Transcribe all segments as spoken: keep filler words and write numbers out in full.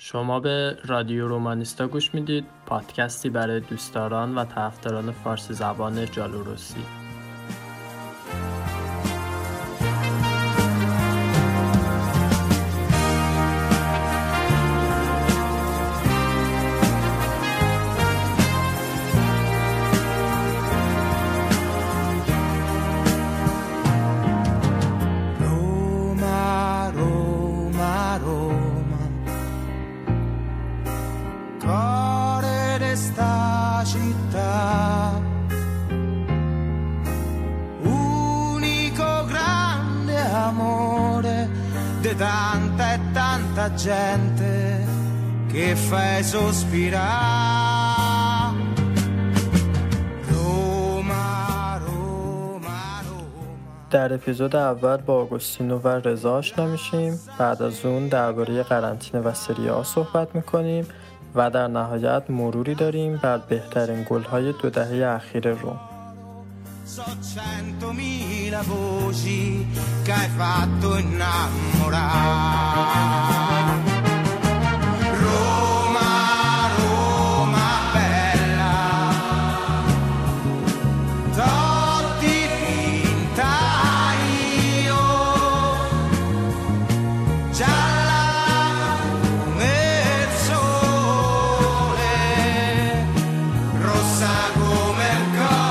شما به رادیو رومانیستا گوش میدید، پادکستی برای دوستداران و طرفداران فارسی زبان جالوروسی. Tanta e tanta gente che fai sospirare. Roma, Roma, Roma. در اپیزود اول با آگوستینو و رضا آشنا میشیم، بعد از اون درباره قرنطینه و سری آ صحبت میکنیم و در نهایت مروری داریم بر بهترین گل‌های دو دهه اخیر روم. So centomila voci che hai fatto innamorare. Roma, Roma bella, Totti finta io, gialla come il sole, rossa come il cuore.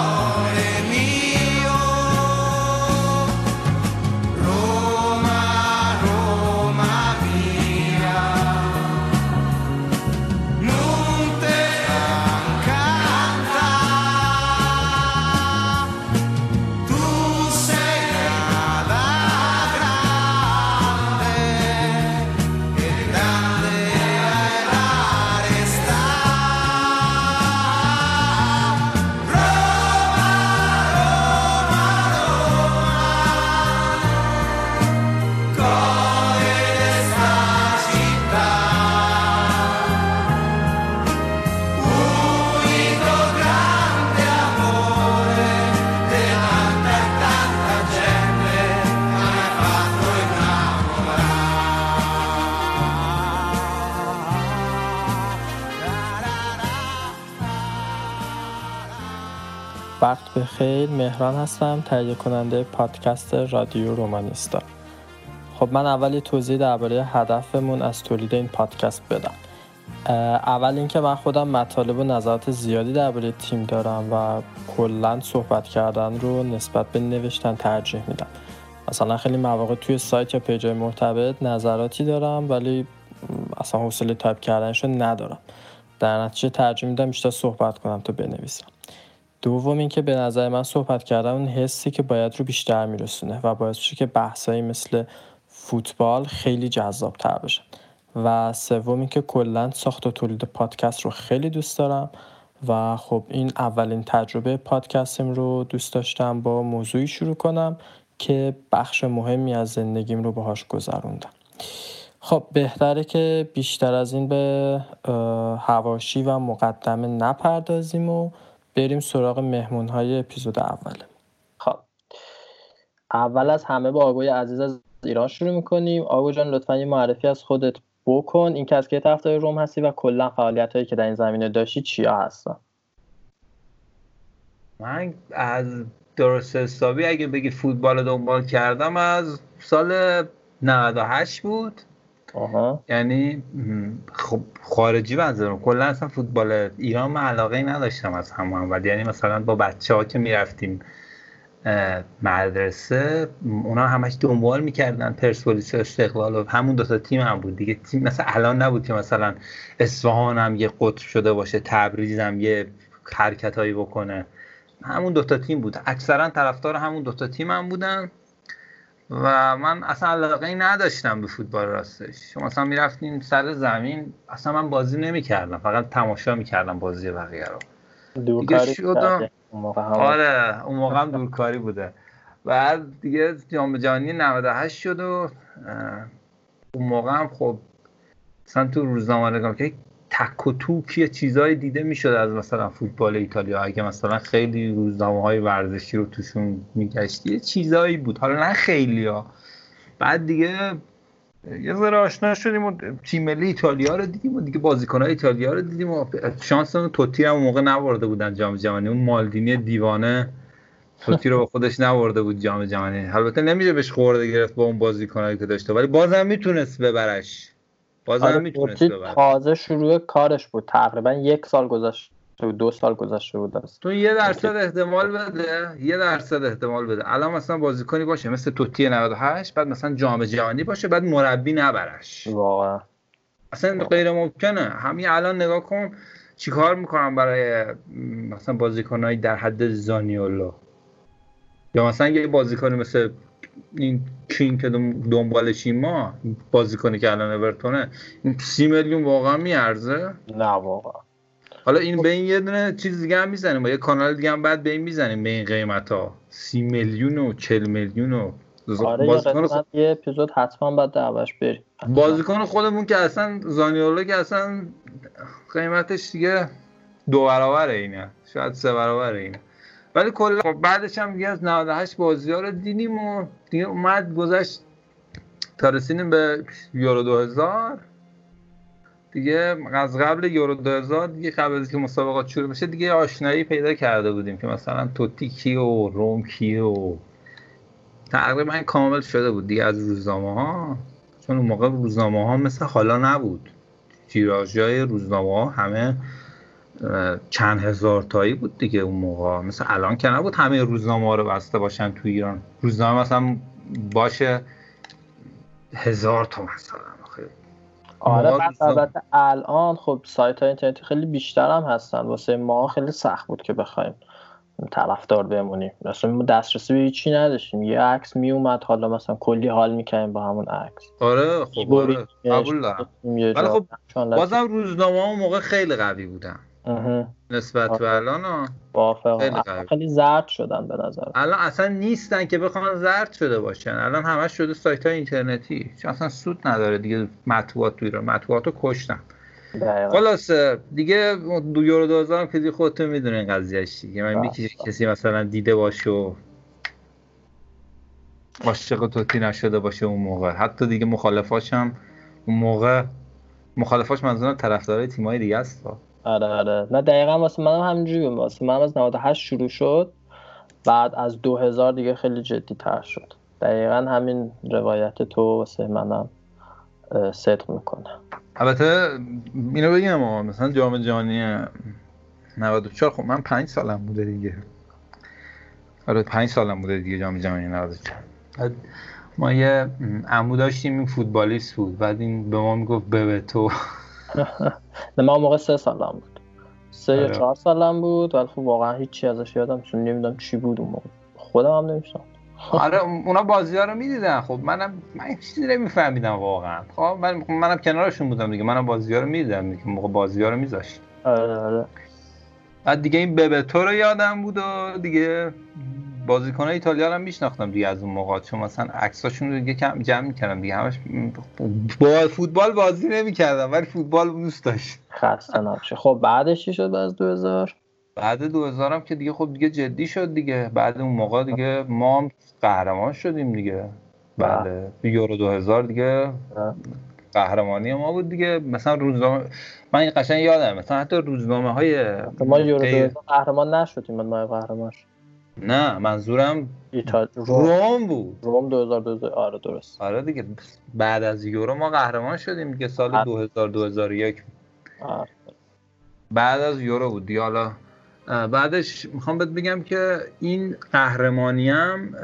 وقت بخیر، مهران هستم، تهیه کننده پادکست رادیو رومانیستا. خب من اول توضیح درباره هدفمون از تولید این پادکست بدم. اول اینکه من خودم مطالب و نظرات زیادی درباره تیم دارم و کلا صحبت کردن رو نسبت به نوشتن ترجیح میدم. مثلا خیلی مواقع توی سایت یا پیجای مرتبط نظراتی دارم ولی اصلا حوصله تایپ کردنشو ندارم، در نتیجه ترجیح میدم بیشتر صحبت کنم تا بنویسم. دوم اینکه به نظر من صحبت کردن اون حسی که باید رو بیشتر میرسونه و باعث میشه که بحثایی مثل فوتبال خیلی جذاب‌تر بشه. و سوم اینکه کلا ساخت و تولید پادکست رو خیلی دوست دارم و خب این اولین تجربه پادکستم رو دوست داشتم با موضوعی شروع کنم که بخش مهمی از زندگیم رو باهاش گذروندم. خب بهتره که بیشتر از این به حواشی و مقدمه نپردازیم و بریم سراغ مهمون‌های اپیزود اول. خب اول از همه با آگوی عزیز از ایران شروع می‌کنیم. آگو جان لطفاً یه معرفی از خودت بکن، اینکه از کی طرفدار روم هستی و کلا فعالیت‌هایی که در این زمینه داشتی چیا هستن. من از درست حسابی اگه بگی فوتبال دنبال کردم از سال نود و هشت بود. آها. یعنی خب خارجی بنظرم کلا اصلا فوتبال ایران من علاقه نداشتم از همون اول. یعنی مثلا با بچه‌ها که میرفتیم مدرسه اونا همش دنبال میکردن پرسپولیس و استقلال و همون دو تا تیم هم بود دیگه. تیم مثلا الان نبود که مثلا اصفهان هم یه قطب شده باشه، تبریز هم یه حرکتایی بکنه. همون دو تا تیم بود، اکثرا طرفدار همون دو تا تیم هم بودن و من اصلا علاقه نداشتم به فوتبال راستش. شما اصلا میرفتیم سر زمین، اصلا من بازی نمیکردم، فقط تماشا میکردم بازی بقیه رو. دورکاری شده اون موقع هم. آره اون موقع هم دورکاری بوده. بعد دیگه جام جهانی نود و هشت شد و اون موقع هم خب مثلا تو روزنامه‌نگارا که تک و توک یه چیزایی دیده میشد از مثلا فوتبال ایتالیا، اگه مثلا خیلی روزنامه‌های ورزشی رو توشون میگشتی یه چیزایی بود، حالا نه خیلی ها. بعد دیگه یه ذره آشنا شدیم و تیم ملی ایتالیا رو دیدیم و دیگه بازیکن‌های ایتالیا رو دیدیم و شانس توتی هم اون موقع نبرده بودن جام جهانی، اون مالدینی دیوانه توتی رو با خودش نبرده بود جام جهانی. البته نمیشه بهش خورده گرفت با اون بازیکنایی که داشته، ولی بازم میتونست ببرش، بازم میتونست ببره. تازه شروع کارش بود، تقریبا یک سال گذشته بود، دو سال گذشته بود است. تو یه درصد احتمال بده، یه درصد احتمال بده الان مثلا بازیکنی باشه مثل توتی نود و هشت، بعد مثلا جام جهانی باشه، بعد مربی نبرش، واقعا اصلا غیر ممکنه. همین الان نگاه کن چیکار میکنن برای مثلا بازیکنای در حد زانیولو، یا مثلا یه بازیکنی مثل این کین که دنبالش ما بازیکنی که الان اورتونه، این سی میلیون واقعا میارزه؟ نه واقعا. حالا این به این یه دونه چیز دیگه هم میزنیم، با یه کانال دیگه هم بعد به این میزنیم، به این قیمت ها سی میلیون و چهل میلیون و آره بازیکن خود... یه اپیزود حتما بعد دعوش بریم بازیکن خودمون که اصلا زانیولو که اصلا قیمتش دیگه دو برابر اینه، شاید سه برابر اینه. ولی کلا بعدش هم دیگه از نود و هشت بازی‌ها رو دیدیم و دیگه اومد گذشت تا رسیدیم به یورو دو هزار. دیگه از قبل یورو دو هزار دیگه قبل از اینکه مسابقات شروع بشه دیگه آشنایی پیدا کرده بودیم که مثلا توتی کیه و روم کیه و تقریبا کامل شده بود دیگه از روزنامه‌ها، چون اون موقع روزنامه‌ها مثل حالا نبود، تیراژهای روزنامه‌ها همه چند هزار تایی بود دیگه اون موقع، مثلا الان که نبود همه روزنامه‌ها رو بسته باشن تو ایران، روزنامه مثلا باشه هزار تا مثلا. آره البته الان خب سایت های اینترنتی خیلی بیشتر هم هستن، واسه ما خیلی سخت بود که بخوایم طرفدار بمونیم، مثلا ما دسترسی به چیزی نداشتیم، یه عکس می اومد حالا مثلا کلی حال می‌کردیم با همون عکس. آره خب آره قبول دارم، ولی خب بازم روزنامه اون موقع خیلی قوی بودن نسبت به الان، واقعا خیلی زرد شدن به نظر. الان اصلا نیستن که بخوان زرد شده باشن، الان همش شده سایت‌های اینترنتی، چون اصلا سود نداره دیگه مطبوعات تو ایران، مطبوعاتو کشتن. خلاصه دیگه دو یورو دوازده هم که دیگه خودتون میدونین قضیه‌اش دیگه، من میگم کسی مثلا دیده باشه و عاشق توتی نشده باشه اون موقع، حتی دیگه مخالفاش هم اون موقع، مخالفاش منظورم طرفدارای تیم‌های دیگه است. آره آره نه دقیقاً واسه منم همینجوری بود، واسه منم از نود و هشت شروع شد، بعد از دو هزار دیگه خیلی جدی‌تر شد. دقیقاً همین روایت تو واسه منم صدق میکنه. البته اینو بگم آقا مثلا جام جهانی نود و چهار خب من پنج سالم بوده دیگه. آره پنج سالم بوده دیگه جام جهانی نود و چهار. بعد ما یه عمو داشتیم این فوتبالیست بود، بعد این به ما میگفت ببه تو. نه من موقع سه سالم بود، سه یا چهار سالم بود، ولی خب واقعا هیچی ازش یادم چون نمیدونم چی بود اون موقع، خودم هم نمیشتم. آره اونا بازی‌ها رو می‌دیدن، خب منم من چیزی نمی‌فهمیدم واقعا، خب من منم کنارشون بودم دیگه، منم بازی‌ها رو می‌دیدم دیگه، موقع بازی‌ها رو می‌ذاشت. آره آره بعد دیگه این ببتو رو یادم بود و دیگه بازیکن‌های ایتالیا هم میشناختم دیگه از اون موقع، چون مثلا عکساشون رو دیگه کم جمع می‌کردم دیگه، همش با فوتبال بازی نمی‌کردم ولی فوتبال دوست داشتم. خسته نباشه. خب بعدش چی شد از دو هزار؟ بعد دو هزار هم که دیگه خب دیگه جدی شد دیگه، بعد اون موقع دیگه ما هم قهرمان شدیم دیگه. بله یورو دو هزار دیگه قهرمانی ما بود دیگه، مثلا روزنامه من این قشنگ یادم، مثلا حتی روزنامه‌های ما یورو دو هزار قهرمان نشدیم، ما قهرمان نه منظورم ایتال... روم بود، روم دو هزار و دو آره درست. آره دیگه بعد از یورو ما قهرمان شدیم دیگه سال دو هزار دو هزار و یک. آره بعد از یورو بود دیگه. حالا بعدش میخوام بهت بگم که این قهرمانی هم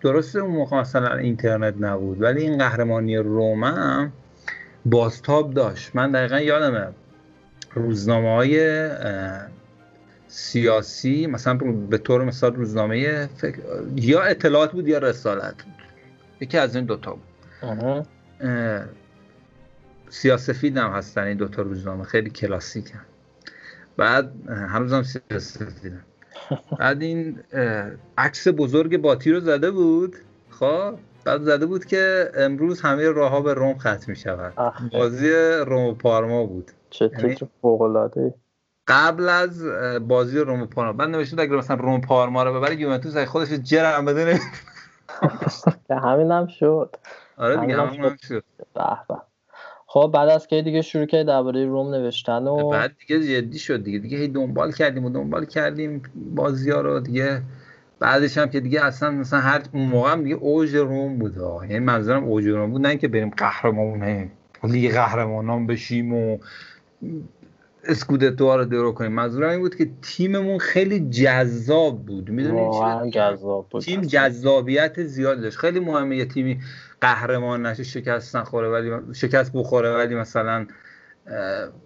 درسته اون موقع اصلا اینترنت نبود، ولی این قهرمانی روم هم بازتاب داشت. من دقیقا یادمه روزنامه های سیاسی مثلا به طور مثال روزنامه فکر... یا اطلاعات بود یا رسالت بود، یکی از این دوتا بود. آه. اه... سیاسفید هم هستن این دوتا روزنامه، خیلی کلاسیک هم. بعد هنوز هم سیاسفید هم. بعد این عکس بزرگ باتی رو زده بود، خب بعد زده بود که امروز همه راه‌ها به روم ختم می‌شود. بازی روم و پارما بود، چه تیتر فوق‌العاده‌ای. قبل از بازی روم و پارما بعد نوشته اگه مثلا روم پارما رو ببره یوونتوس خودش جرم بده، همین هم شد. آره دیگه همون شد. به به. خب بعد از که دیگه شروع کرد درباره روم نوشتن و بعد دیگه جدی شد دیگه دیگه هی دنبال کردیم و دنبال کردیم بازی‌ها رو دیگه. بعدش هم که دیگه اصلا مثلا هر اون موقع هم دیگه اوج روم بود ها، یعنی منظورم اوج روم بود نه اینکه بریم قهرمانونه لیگ قهرمانان بشیم و اسکودتو رو درو کنیم، منظورم این بود که تیممون خیلی جذاب بود، میدونید چی جذاب بود، تیم جذابیت زیاد داشت. خیلی مهمه یه تیمی قهرمان نشه، شکست نخوره ولی شکست بخوره ولی مثلا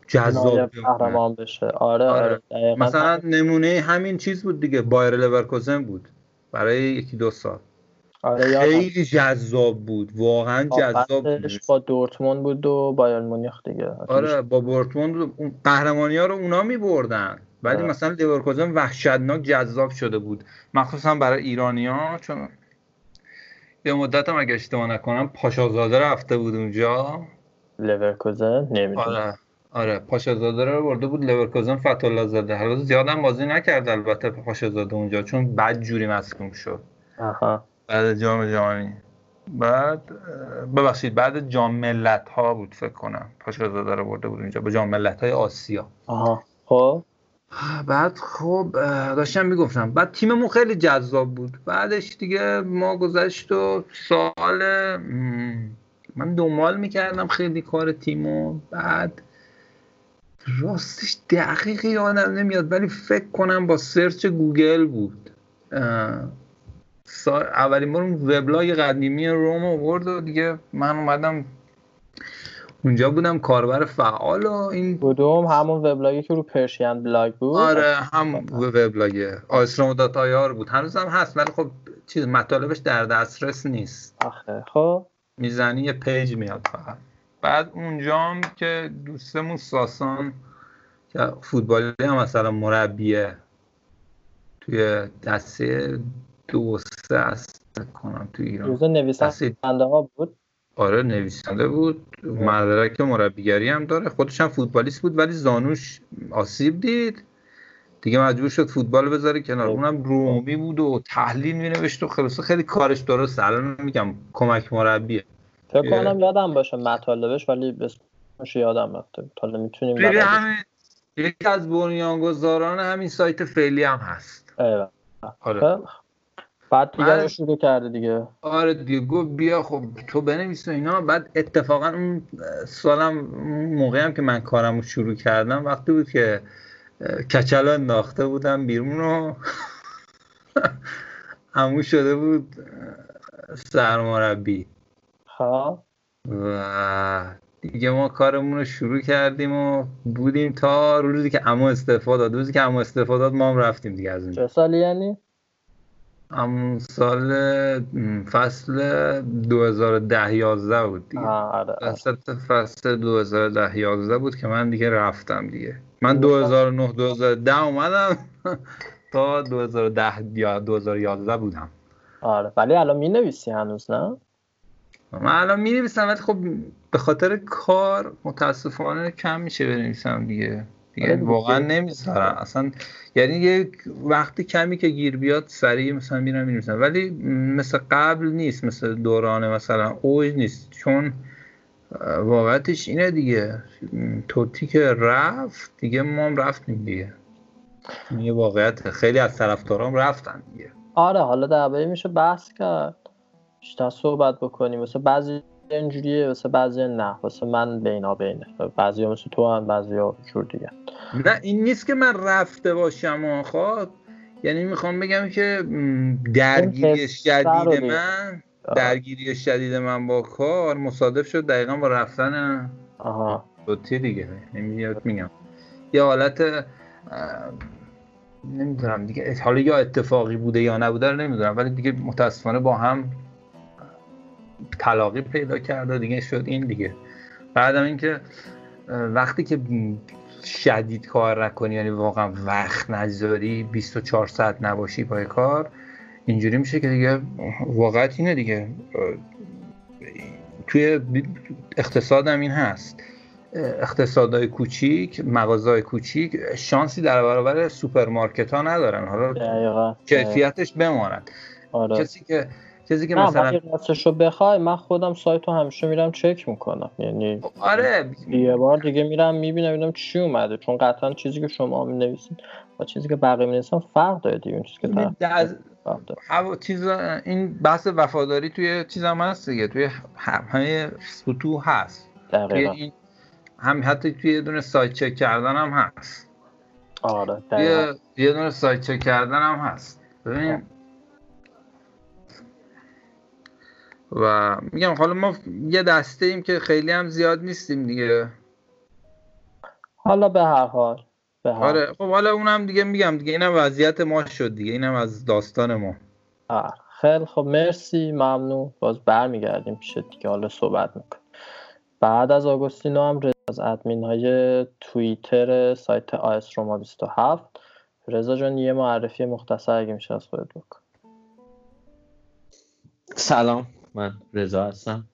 جذاب قهرمان بشه. آره آره, آره. مثلا نمونه همین چیز بود دیگه، بایر لورکوزن بود برای یکی دو سال. آره خیلی جذاب بود، واقعا جذاب بود. با دورتموند بود و بایرن مونیخ دیگه. آره با دورتموند قهرمانی‌ها رو اونا می‌بردن ولی آره. مثلا لورکوزن وحشتناک جذاب شده بود، مخصوصا برای ایرانی‌ها، چون یه مدت هم اگه اشتباه نکنم پاشازاده رفته بود اونجا لورکوزن، نمیدونم. آره آره پاشازاده رو برده بود لورکوزن، فتح‌الله زاده هنوز زیادم بازی نکرد البته پاشازاده اونجا چون بدجوری مصدوم شد. آها بعد جام جهانی، بعد ببخشید بعد جام ملت‌ها بود فکر کنم پاشازاده رو برده بود اونجا با جام ملت‌های آسیا. آها خب بعد خب داشتم میگفتم بعد تیممون خیلی جذاب بود. بعدش دیگه ما گذشت و سال من دنبال میکردم خیلی کار تیمو، بعد راستش دقیقی یادم نمیاد ولی فکر کنم با سرچ گوگل بود اولین بار وبلاگ قدیمی روم آورد و دیگه من اومدم اونجا بودم کاربر فعال و این بودم همون وبلاگی که رو پرشین بلاگ بود. آره هم وبلاگ آیسرام دات آی آر بود، هنوزم هست ولی خب چیز مطالبش در دسترس نیست. آخه خب میزنی یه پیج میاد فقط. بعد اونجام که دوستمون ساسان که فوتبالی هم مثلا مربیه توی دسته دو سه است کنم توی ایران جزو نویسنده ها بود. آره نویسنده بود، مدرک مربیگری هم داره، خودش هم فوتبالیست بود ولی زانوش آسیب دید دیگه مجبور شد فوتبال بذاره کنار. اونم رومی بود و تحلیل می‌نوشت و خلاصه خیلی کارش درست. الان میگم کمک مربیه فکر کنم یادم باشه مطالبش ولی اسمش یادم رفته. حالا میتونیم همین یکی از بنیانگذاران همین سایت فعلی هم هست. ایوه. آره بعد دیگه شروع کرده دیگه. آره دیگه گفت بیا خب تو بنویس اینا. بعد اتفاقا اون سالم موقعی هم که من کارمو شروع کردم وقتی بود که کچلا انداخته بودم بیرون و عمو شده بود سرمربی ها و دیگه ما کارمون رو شروع کردیم و بودیم تا روزی که عمو استعفا داد. روزی که عمو استعفا داد ما هم رفتیم دیگه از اون. چه سالی یعنی؟ عمو سال فصل دو هزار و ده یازده بود دیگه. آره فصل دو هزار و ده یازده بود که من دیگه رفتم دیگه. من دو هزار و نه دو هزار و ده اومدم تا دو هزار و ده یا دو هزار و یازده بودم. آره ولی الان می نویسی هنوز نه؟ من الان می نویسم ولی خب به خاطر کار متاسفانه کم میشه بنویسم دیگه. دیگه واقعا نمیذارم اصلا، یعنی یک وقتی کمی که گیر بیاد سریع مثلا میرم می‌نویسم ولی مثل قبل نیست، مثل دوران مثلا اوج نیست. چون واقعتش اینه دیگه، توتی که رفت دیگه ما هم رفتیم دیگه، یه واقعیت خیلی از طرفدارام رفتن دیگه. آره حالا درباره میشه بحث کرد، بیشتر صحبت بکنیم. مثلا بعضی اینجوریه، واسه بعضی نه، واسه من بینا بینه، بعضی مثل تو هم، بعضی ها جور دیگه. نه این نیست که من رفته باشم و خواب، یعنی میخوام بگم که درگیری شدید من درگیری شدید من با کار مصادف شد دقیقا با رفتن توتی دیگه. نمیدونم میگم یه حالت نمیدونم دیگه، حالا یا اتفاقی بوده یا نبوده رو نمیدونم ولی دیگه متاسفانه با هم تلاقی پیدا کرده دیگه شد این دیگه. بعدم این که وقتی که شدید کار نکنی، یعنی واقعا وقت نذاری، بیست و چهار ساعت نباشی پای کار، اینجوری میشه که دیگه واقعا اینه دیگه. توی اقتصاد هم این هست، اقتصادهای کوچیک، مغازهای کوچیک شانسی در برابر سوپرمارکت ها ندارن، حالا کیفیتش بماند. آره. کسی که چیزی که مثلا اگه راستشو بخوای من خودم سایتو همیشه میرم چک میکنم، یعنی آره یه بار دیگه میرم میبینم ببینم چی اومده، چون قطعا چیزی که شما می‌نویسید با چیزی که بقیه می‌نویسن فرق داره دیگه. اون چیزی که هوا چیز این بحث وفاداری توی چیزام هست دیگه، توی همه سطوح هست دقیقاً، این هم حتی توی یه دونه سایت چک کردن هم هست. آره دقیقاً یه دونه سایت چک کردن هم هست. ببین و میگم حالا ما یه دسته ایم که خیلی هم زیاد نیستیم دیگه، حالا به هر حال به هر آره خب حالا اونم دیگه میگم دیگه اینم وضعیت ما شد دیگه، اینم از داستان ما. آره خیلی خب مرسی ممنون، باز برمیگردیم پیش دیگه حالا صحبت میکنیم. بعد از آگوستینو هم رضا از ادمین های توییتر سایت آیس روما بیست و هفت. رضا جان یه معرفی مختصر اگه میشه از خودت بکن. سلام من رضا هستم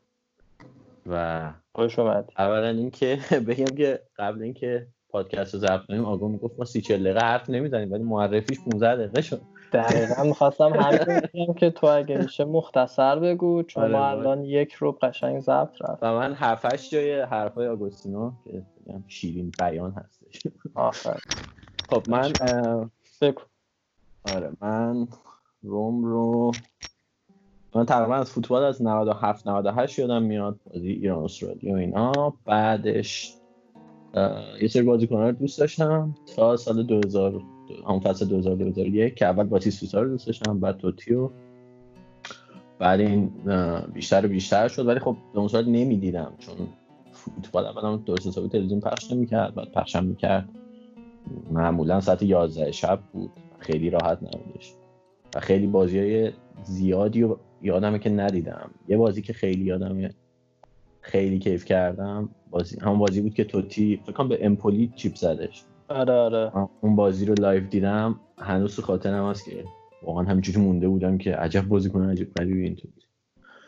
و خوش اومدید. اولا اینکه بگم که قبل اینکه پادکست رو ضبط کنیم آگو میگفت ما سی و چهار دقیقه حرف نمیزنیم، ولی معرفیش پانزده دقیقه شد. دقیقاً می‌خواستم همین بگم که تو اگه میشه مختصر بگو، چون آره ما الان یک رو قشنگ ضبط رفت و من هفت هشت جای حرفای آگوستینو که بگم شیرین بیان هستش. آخر خب من بگو. آره من روم رو من تقریبا از فوتبال از نود و هفت نود و هشت یادم میاد، بازی ایران استرالیا و اینا، بعدش یه سری بازیکن‌ها رو دوست داشتم تا سال دو هزار همون فصل دو هزار دو هزار و یک که اول باتیستوتا رو دوست داشتم، بعد توتی و بعد این بیشتر و بیشتر شد، ولی خب اون سال نمی‌دیدم چون فوتبال اولام دو سال تلویزیون پخش نمی‌کرد، بعد پخشم می‌کرد معمولا ساعت یازده شب بود، خیلی راحت نبودش و خیلی بازی‌های زیادی و یادمه که ندیدم. یه بازی که خیلی یادمه خیلی کیف کردم بازی همون بازی بود که توتی فکر کنم به امپولی چیپ زدش. آره آره اون بازی رو لایو دیدم، هنوز تو خاطرم هست که واقعا همینجوری مونده بودم که عجب بازیکن عجب غریبی این تو.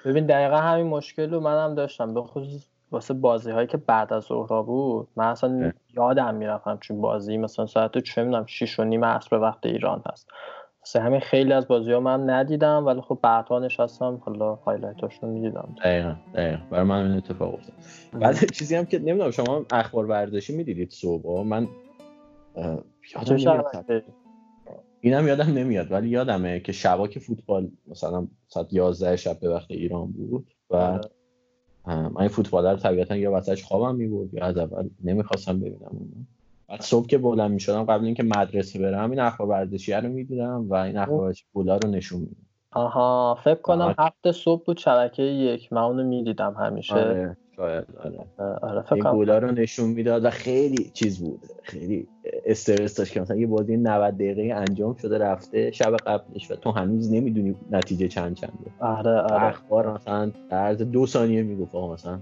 ببین دقیقاً همین مشکل رو منم داشتم، به خصوص واسه بازی‌هایی که بعد از ظهر بود من اصلا اه. یادم میرفتم چون بازی مثلا ساعت چه میدونم شش و نیم عصر وقت ایران هست، واسه همین خیلی از بازی‌ها من ندیدم، ولی خب بعدا نشستم حالا هایلایت‌هاشو می‌دیدم. دقیقاً دقیقاً برای من این اتفاق افتاد. بعد چیزی هم که نمیدونم شما اخبار ورزشی می‌دیدید صبحا؟ من یادم نمیاد، اینم یادم نمیاد، ولی یادمه که شبا که فوتبال مثلا ساعت یازده شب به وقت ایران بود و من فوتبال رو طبیعتاً یا واسش خوابم می‌برد یا از اول نمی‌خواستم ببینم اونو. بعد صبح که بلند میشدم قبل اینکه مدرسه برم این اخبار ورزشی رو میدیدم و این اخبار ورزشی بولا رو نشون میدم. آها فکر کنم هفت صبح بود شبکه یک، من اونو میدیدم همیشه. آره شاید آره, آره فکر این بولا رو نشون میداد و خیلی چیز بود، خیلی استرس داشت که مثلا یه بازی نود دقیقه انجام شده رفته شب قبلش و تو هنوز نمیدونی نتیجه چند چنده. آره آره اخبار مثلا در عرض دو ثانیه میگفت آقا مثلا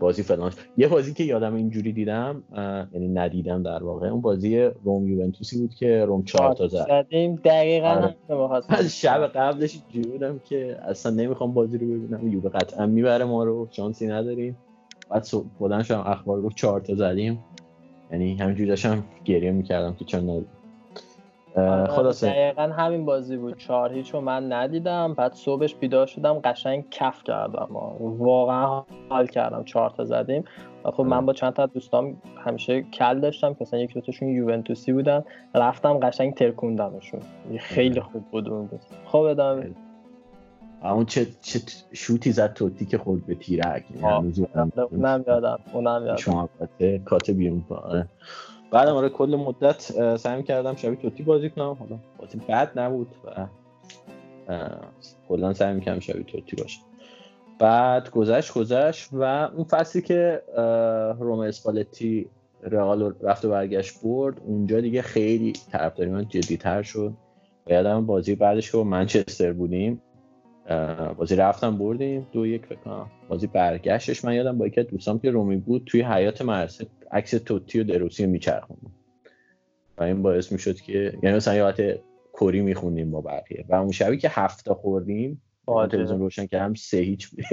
بازی فلان. یه بازی که یادم اینجوری دیدم یعنی ندیدم در واقع، اون بازی روم یوونتوسی بود که روم چهار تا زد. دقیقاً آره. من شب قبلش جوریدم که اصلا نمیخوام بازی رو ببینم، یووه قطعا میبره ما رو شانسی نداریم. بعد بلند شدم اخبار گفت چهار تا زدیم، یعنی همینجوری داشتم گریه میکردم که چون نداریم. خلاصه دقیقاً همین بازی بود چهار هیچ رو من ندیدم، بعد صبحش بیدار شدم قشنگ کف کردم واقعا حال کردم چهار تا زدیم. خب من با چند تا دوستام همیشه کل داشتم که مثلا یک دو تاشون یوونتوسی بودن، رفتم قشنگ ترکوندمشون، خیلی خوب بود اون بود. خب ادامه بدید. اون چه چه شوتی زد توتی که خورد به تیرک، هنوز اونم یادم اونم یادم شما البته کاتبیون. آره بعد آره کل مدت سعی کردم شبیه توتی بازی کنم، حالا بازی بد نبود و کلا سعی کردم شبیه توتی باشم. بعد گذشت گذشت و اون فصلی که روم اسپالتی رئال رفت و برگشت برد، اونجا دیگه خیلی طرفداری من جدی‌تر شد و یادم بازی بعدش که با منچستر بودیم بازی رفتم بردیم دو یک فکر کنم، بازی برگشتش من یادم با یکی از دوستام که رومی بود توی حیاط مرسه عکس توتی و دروسی میچرخوندیم و این باعث میشد که یعنی مثلا یادت کری میخوندیم با بقیه و اون شبی که هفته خوردیم با تلویزیون روشن که هم سه هیچ بود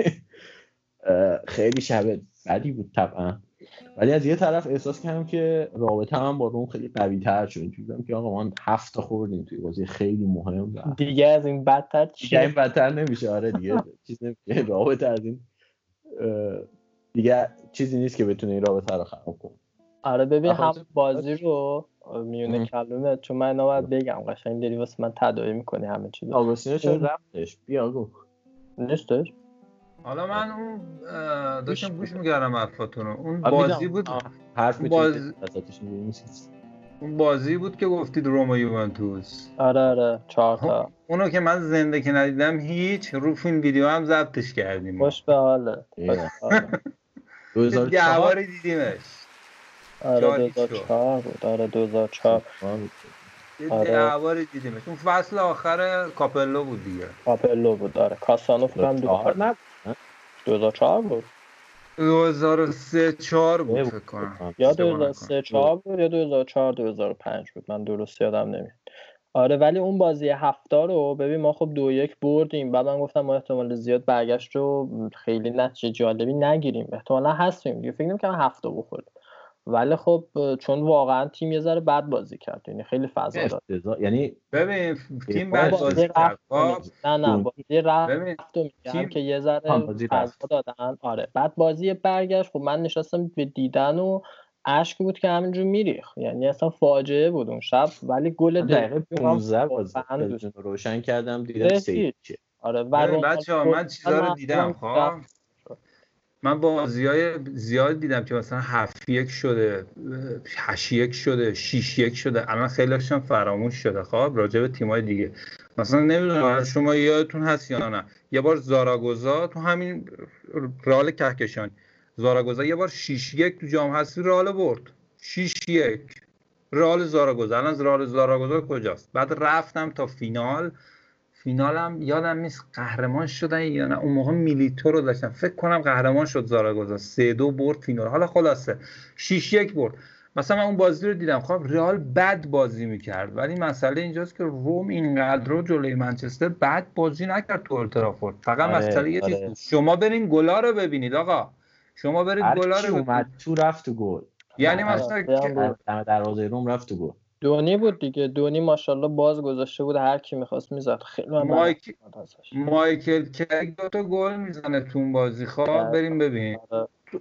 خیلی شب بدی بود طبعا ولی از یه طرف احساس کردم که رابطه هم با روم خیلی قوی‌تر شد، چون که آقا ما هفت تا خوردیم توی بازی خیلی مهم ده. دیگه از این بدتر چیه؟ این بدتر نمیشه. آره دیگه چیز نمیشه. رابطه از این دیگه چیزی نیست که بتونه این رابطه رو خراب کنه. آره ببین هم بازی رو میونه کلمه، چون من نباید بگم قشنگ داری واسه من تداعی می‌کنی همه چیزو. آگوستینو چه رفتش؟ بیا گو. نیستش. حالا من اون داشتم گوش می‌کردم حرفاتونو. اون بازی بود حرف می‌زدید اساسش نیست. اون بازی بود که گفتید روم و یوونتوس. آره آره چهار تا. اونو که من زنده که ندیدم هیچ، رو فیلم ویدیو هم ضبطش کردیم. خوش به حالت. دو هزار و چهار جواری دیدیمش. آره دو هزار و چهار بود. آره دو هزار و چهار آره دعوار دیدیمش. اون فصل آخر کاپلو بود دیگه. کاپلو بود. آره کاسانوف هم دو هزار و چهار نه دو هزار و چهار بود. دو هزار و سه چهار بود فکر کنم. یا دو هزار و سه چهار بود یا دو هزار و چهار دو هزار و پنج بود. من درست یادم نمیاد. آره ولی اون بازی هفته رو ببین ما خب دو یک بردیم. بعد من گفتم ما احتمال زیاد برگشت رو خیلی نتیجه جالبی نگیریم. احتمالاً هستیم. دیگه فکر نمی‌کنم هفته بخوریم. ولی خب چون واقعا تیم یه ذره بد بازی کرد، یعنی خیلی فضا داد. یعنی ببین تیم بد بازی کرد. نه نه بازی رفت و میگم که یه ذره فضا دادن. آره بعد بازی برگشت خب من نشستم به دیدن و اشک بود که همینجور میریخ، یعنی اصلا فاجعه بود اون شب. ولی گل دقیقه پانزده بازی روشن کردم دیدم سه. آره ولی بچه‌ها من چیزا رو دیدم. خب من بازی‌های زیاد دیدم که مثلا هفت یک شده، هشت یک شده، شش یک شده. الان خیلی‌هاشون فراموش شده. خب راجع به تیم‌های دیگه مثلا نمی‌دونم شما یادتون هست یا نه، یه بار زاراگوزا تو همین رئال کهکشان، زاراگوزا یه بار شش یک تو جام حذفی رئال برد. شش یک رئال زاراگوزا. الان رئال زاراگوزا کجاست؟ بعد رفتم تا فینال، فینالم یادم نیست قهرمان شدن یا نه، اون موقع میلیتو رو داشتم فکر کنم قهرمان شد زاراگوزا. سه دو برد فینال. حالا خلاصه شش یک برد. مثلا من اون بازی رو دیدم. خب رئال بد بازی میکرد، ولی مسئله اینجاست که روم اینقدر رو جلوی منچستر بد بازی نکرد تو اولترافورد. فقط مسئله یه چیز بود، شما برین گلا رو ببینید آقا، شما برید گلا رو ببینید تو رفت گل، یعنی مثلا دروازه روم رفت گل. دونی بود دیگه. دونی ماشاءالله باز گذاشته بود، هر کی می‌خواست می‌زد. خیلی مایک... مایکل کریگ دو تا گل میزنه تو اون بازی. خواب بریم ببین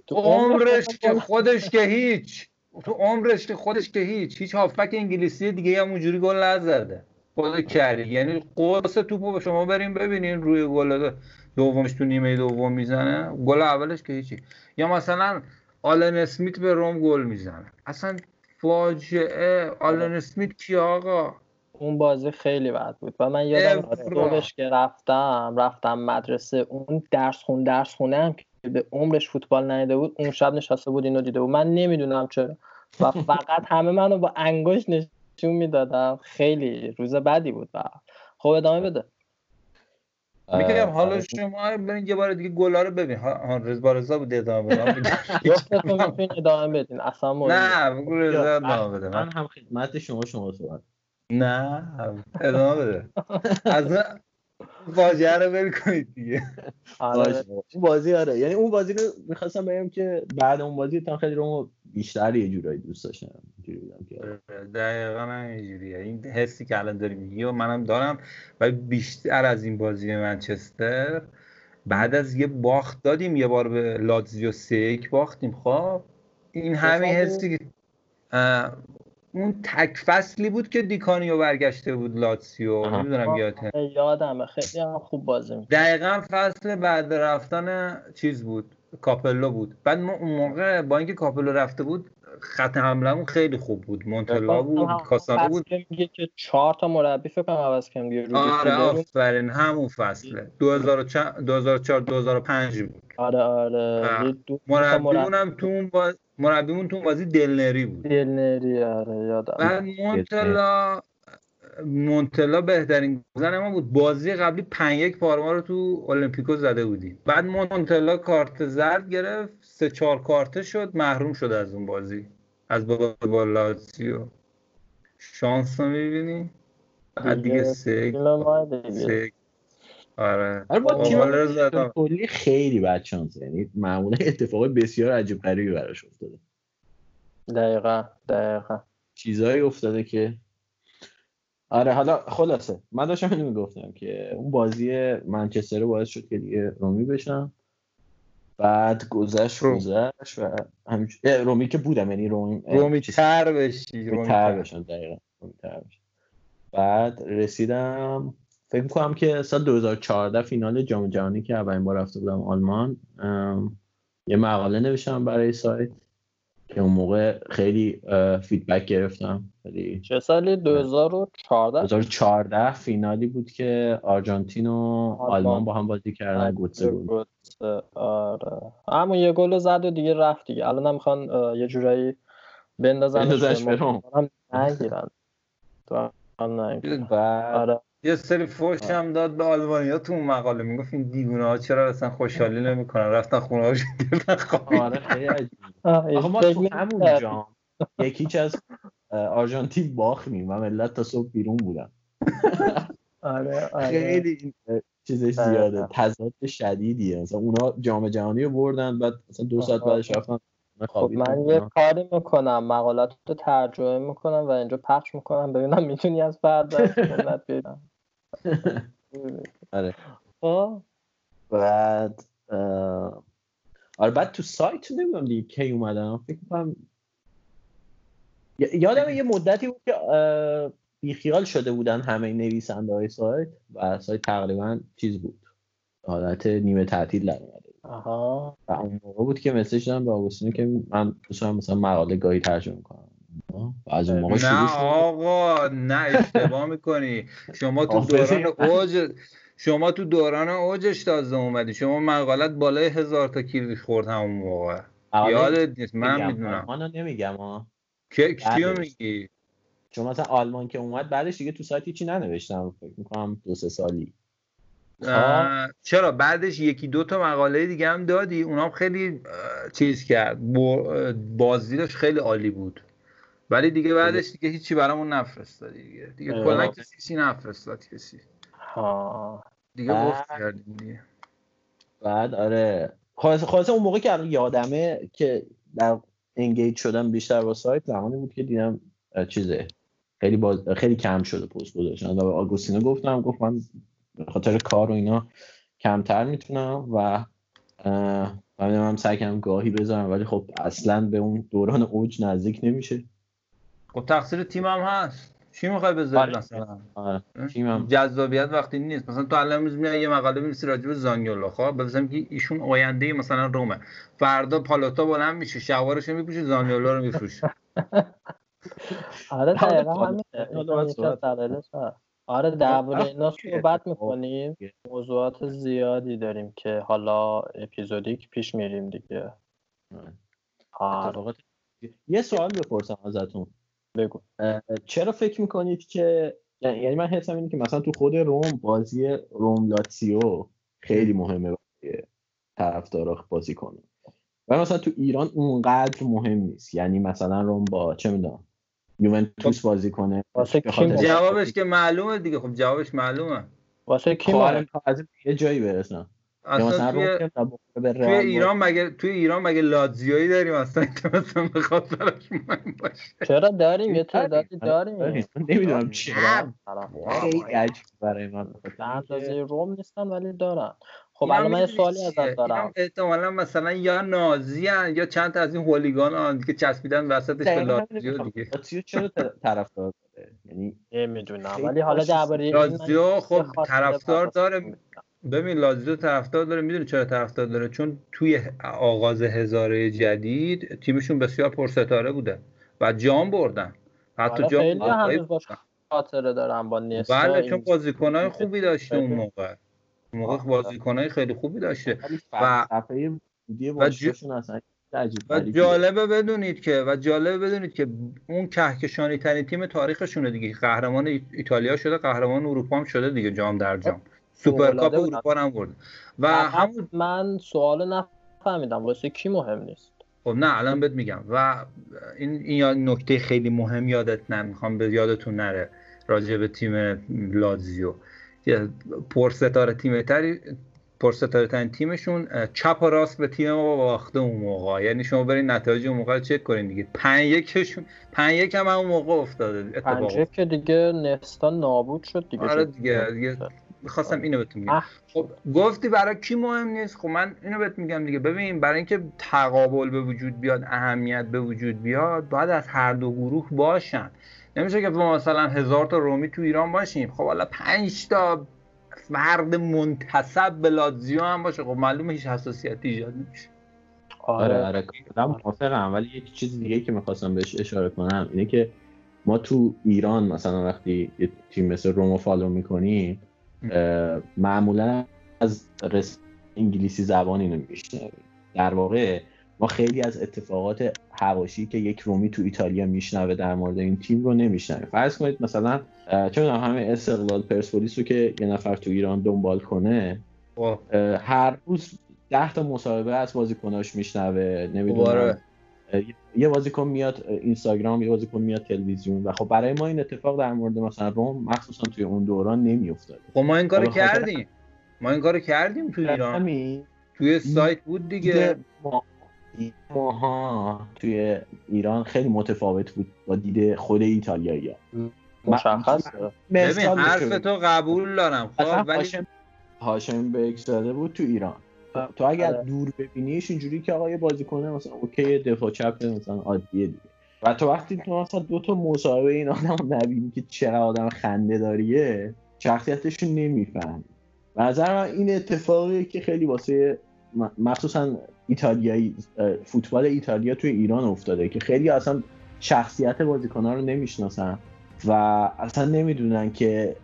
تو عمرش که خودش که هیچ تو عمرش که خودش که هیچ هیچ هافبک انگلیسی دیگه همونجوری گل نزده. خود کریگ یعنی قرص توپو به شما بریم ببینین روی گل دومش تو نیمه دوم میزنه، گل اولش که هیچی. یا مثلا آلن اسمیت به روم گل میزنه، اصلا فاجعه. آلن اسمیت کی آقا؟ اون بازی خیلی بد بود و من یادم خودش که رفتم رفتم مدرسه، اون درس خون درس خونم که به عمرش فوتبال ندیده بود، اون شب نشسته بود اینو دیده بود. من نمیدونم چرا و فقط همه منو با انگشت نشون میدادم. خیلی روز بدی بود. و خب ادامه بده میگم. حالا شما برین یه بار دیگه گلا رو ببین. ها رضا رضا بود ادامه بدم. گفتم میتونین ادامه بدین اصلا مورد. نه بگو رضا ادامه بده. من هم خدمت شما شما صحبت. نه ادامه بده. از واژه رو ول کنید دیگه. آره بازی آره یعنی اون بازی رو می‌خواستم بگم که بعد اون بازی تا خیلی رو بیشتر یه جورایی دوست داشتم. اینجوری بودم که دقیقاً همینجوریه. این حسی که الان داری میگی و منم دارم، ولی بیشتر از این بازی منچستر بعد از یه باخت دادیم، یه بار به لاتزیو سه یک باختیم. خب این همین حسی که اون تک فصلی بود که دیکانیو برگشته بود لاتزیو، نمیدونم یادته. یادمه خیلی هم خوب بازی می‌کرد. دقیقاً فصل بعد رفتن چیز بود، کاپلو بود. بعد ما اون موقع با اینکه کاپلو رفته بود خط حمله‌مون خیلی خوب بود. مونتلا بود، کاسانو بود. میگه که چهار تا مربی فکر کنم عوض کردن دیگه. آره آفرین همون فصله. دو هزار و چهار دو هزار و پنج بود. آره آره. مربیمون هم تو اون باز مربیمون تو بازی دلنری بود. دلنری آره یادم. بعد مونتلا مونتلا بهترین گزینه ما بود. بازی قبلی پنج یک پارما رو تو المپیکو زده بودیم. بعد مونتلا کارت زرد گرفت، سه چهار کارته شد، محروم شد از اون بازی. از با, با لاتزیو. شانس رو می‌بینی؟ بعد دیگه سه سه آره. البته تیم کلی خیلی بد شانس، یعنی معمولا اتفاق بسیار عجیب غریبی براش افتاده. دقیقاً دقیقاً چیزایی افتاده که آره. حالا خلاصه من داشتم اینو میگفتم که اون بازی منچستر باعث شد که دیگه رومی بشم، بعد گذشت گذشت و همینج... رومی که بودم، یعنی رومی رومی تر بشی رومی تر بشن دقیقاً رومی تر بشن. بعد رسیدم فکر می‌کنم که سال دو هزار و چهارده فینال جام جهانی که اولین بار رفته بودم آلمان، یه مقاله نوشتم برای سایت که اون موقع خیلی فیدبک گرفتم. خیلی چه سالی؟ دو هزار و چهارده دو هزار و چهارده فینالی بود که آرژانتین و آلمان با هم بازی کردن، گوتسه بود. آره اما یه گل زد و دیگه رفت دیگه. الان هم می‌خوان یه جورایی بندازنش برام نگیرن تو هم نگیرن. آره یه سری فوش هم داد به آلمانی‌ها تو اون مقاله، میگفت این دیوونه‌ها چرا اصلا خوشحالی نمی‌کنن، رفتن خونه‌هاشون گرفتن خوابیدن. آره خیلی عجیبه. آخه ما تو همون جام یکیچ از آرژانتین باختیم و ملت تا صبح بیرون بودن. آره آره خیلی چیزش زیاده، تضاد شدیدیه. مثلا اونا جام جهانی رو بردن، بعد مثلا دو ساعت بعدش رفتن خوابیدن. من یه کاری میکنم، مقالات رو ترجمه میکنم و اینجا پخش میکنم، ببینم میتونی از فردا ملت بیرون. آره بعد آره بعد تو سایت نمیدونم دیگه کی اومدم، فکر کنم یادم یه مدتی بود که بیخیال شده بودن همه نویسنده های سایت و سایت تقریبا چیز بود، حالت نیمه تعطیل در اومده. آها و اون موقع بود که مسیج دادم به آگوستینو که من دوستم مثلا مقاله گاهی ترجمه کنم. از اون موقع شروع شد. نه آقا نه اشتباه میکنی. شما تو دوران اوج شما تو دوران اوجش تازه اومدی. شما مقالت بالای هزار تا کیلو خورد همون موقع. یادت نیست؟ من میدونم. منو نمیگم ها. کی کیو میگی؟ چون مثلا آلمان که اومد بعدش دیگه تو سایت چیزی ننوشتم، فکر میکنم دو سه سالی. چرا بعدش یکی دو تا مقاله دیگه هم دادی، اونام خیلی چیز کرد، بازدیدش خیلی عالی بود، ولی دیگه بعدش دیگه هیچی برامون نفرستاد دیگه. دیگه کلا کسی نفرستاد کسی. ها دیگه گفت کردیم دیگه. بعد آره خلاص خلاص اون موقع که یادمه که در انگیج شدم بیشتر با سایت، زمانی بود که دیدم چیزه خیلی باز... خیلی کم شده پست گذاشتن. به آگوستینو گفتم، گفت من به خاطر کار و اینا کمتر میتونم و منم سعی کنم گاهی بذارم، ولی خب اصلا به اون دوران اوج نزدیک نمیشه. خب تقصیر تیمم هست، چی میخوای بذاری؟ آره. مثلا آره. تیمم جذابیت وقتی نیست. مثلا تو الان روز میای یه مقاله می‌نویسی راجع به زانیولو، خب بذاریم که ایشون آینده مثلا رومه، فردا پالوتا بلند میشه شلوارش میپوشه زانیولو رو میفروشه. آره دقیقاً همین اینا. آره درباره اینا صحبت میکنیم، موضوعات زیادی داریم که حالا اپیزودیک پیش میریم دیگه. آره. یه سوال بپرسم ازتون. بگو. چرا فکر میکنید که، یعنی من حسم اینه که مثلا تو خود روم بازی روم لاتزیو خیلی مهمه برای طرفدارا بازی کنه و مثلا تو ایران اونقدر مهم نیست، یعنی مثلا روم با چه میدونم یوونتوس بازی کنه واسه جوابش که معلومه دیگه. خب جوابش معلومه واسه کی ما از یه جایی برسن اصلا. توی... توی ایران مگه توی ایران مگه لاتزیویی داریم اصلا که مثلا بخواد براش مهم باشه؟ چرا داریم یه تعدادی داریم، نمیدونم چرا خیلی عجیب برای من، اندازه روم نیستن ولی دارن. خب الان من سوالی ازت دارم، احتمالاً مثلا یا نازیان یا چند تا از این هولیگانان که چسبیدن وسطش به لاتزیو دیگه. لاتزیو چرا طرفدار داره؟ یعنی نمیدونم، ولی حالا درباره لاتزیو خب طرفدار داره. ببین لاتزیو طرفدار داره، میدونی چرا طرفدار داره؟ چون توی آغاز هزاره جدید تیمشون بسیار پرستاره بوده و جام بردن، حتی جام هنوز باش خاطره دارم با نستا. بله چون بازیکنای خوبی داشته اون موقع موقع بازیکنای خیلی خوبی داشته و صفحه ویدیو بازیشون اصلا عجیب و جالبه بدونید که و جالبه بدونید که اون کهکشانی ترین تیم تاریخشونه دیگه، قهرمان ایتالیا شده، قهرمان اروپا هم شده دیگه، جام در جام سوپرکاپ اروپا هم برد. و همون من سوالو نفهمیدم واسه کی مهم نیست. خب نه الان بهت میگم و این این نکته خیلی مهم یادت نمیخوام به یادتون نره راجع به تیم لاتزیو، پرستاره تیم تری پرستارترین تیمشون چپ و راست به تیم ما باخته اون موقع. یعنی شما برید نتایج اون موقع رو چک کنین دیگه. پنج یکشون پنج یک هم اون موقع افتاده اتفاق. پنج یک که دیگه نفستا نابود شد دیگه. آره دیگه, دیگه. می‌خواستم اینو بهتون میگم. خب گفتی برای کی مهم نیست، خب من اینو بهت میگم دیگه. ببین برای اینکه تقابل به وجود بیاد، اهمیت به وجود بیاد، باید از هر دو گروه باشن. نمیشه که ما مثلا هزار تا رومی تو ایران باشیم، خب حالا پنج تا فرد منتسب به لاتزیو هم باشه، خب معلومه هیچ حساسیتی ایجاد نمیشه. آره آره کاملا موافقم، ولی یک چیز دیگه که می‌خواستم بهش اشاره کنم اینه که ما تو ایران مثلا وقتی یه تیم مثل رومو فالو می‌کنیم معمولا از رسانه انگلیسی زبان اینو میشنویم. در واقع ما خیلی از اتفاقات حواشی که یک رومی تو ایتالیا میشنوه در مورد این تیم رو نمیشنویم. فرض کنید مثلا چون همه استقلال پرسپولیس رو که یه نفر تو ایران دنبال کنه هر روز ده تا مصاحبه از بازیکناش میشنوه، نمیدونم یه بازیکن میاد اینستاگرام، یه بازیکن میاد تلویزیون، و خب برای ما این اتفاق در مورد مثلا روم مخصوصا توی اون دوران نمیافتاد. خب ما این کارو کردیم، ما این کارو کردیم تو ایران، توی سایت بود دیگه. ما ماها توی ایران خیلی متفاوت بود با دید خود ایتالیایی‌ها. مشخص ببین حرفتو قبول دارم خب، ولی هاشم بیگ زاده بود تو ایران، تو اگر آره. دور ببینیش اینجوری که آقا یه بازیکنه مثلا اوکی دفاع چپ مثلا عادیه دیگه، و تو وقتی تو مثلا دو تا مصاحبه این آدمو نبینی که چرا آدم خنده داریه شخصیتش رو نمیفهمی. به نظر من این اتفاقیه که خیلی واسه مخصوصا ایتالیایی فوتبال ایتالیا توی ایران افتاده که خیلی اصلا شخصیت بازیکن‌ها رو نمیشناسن و اصلا نمیدونن که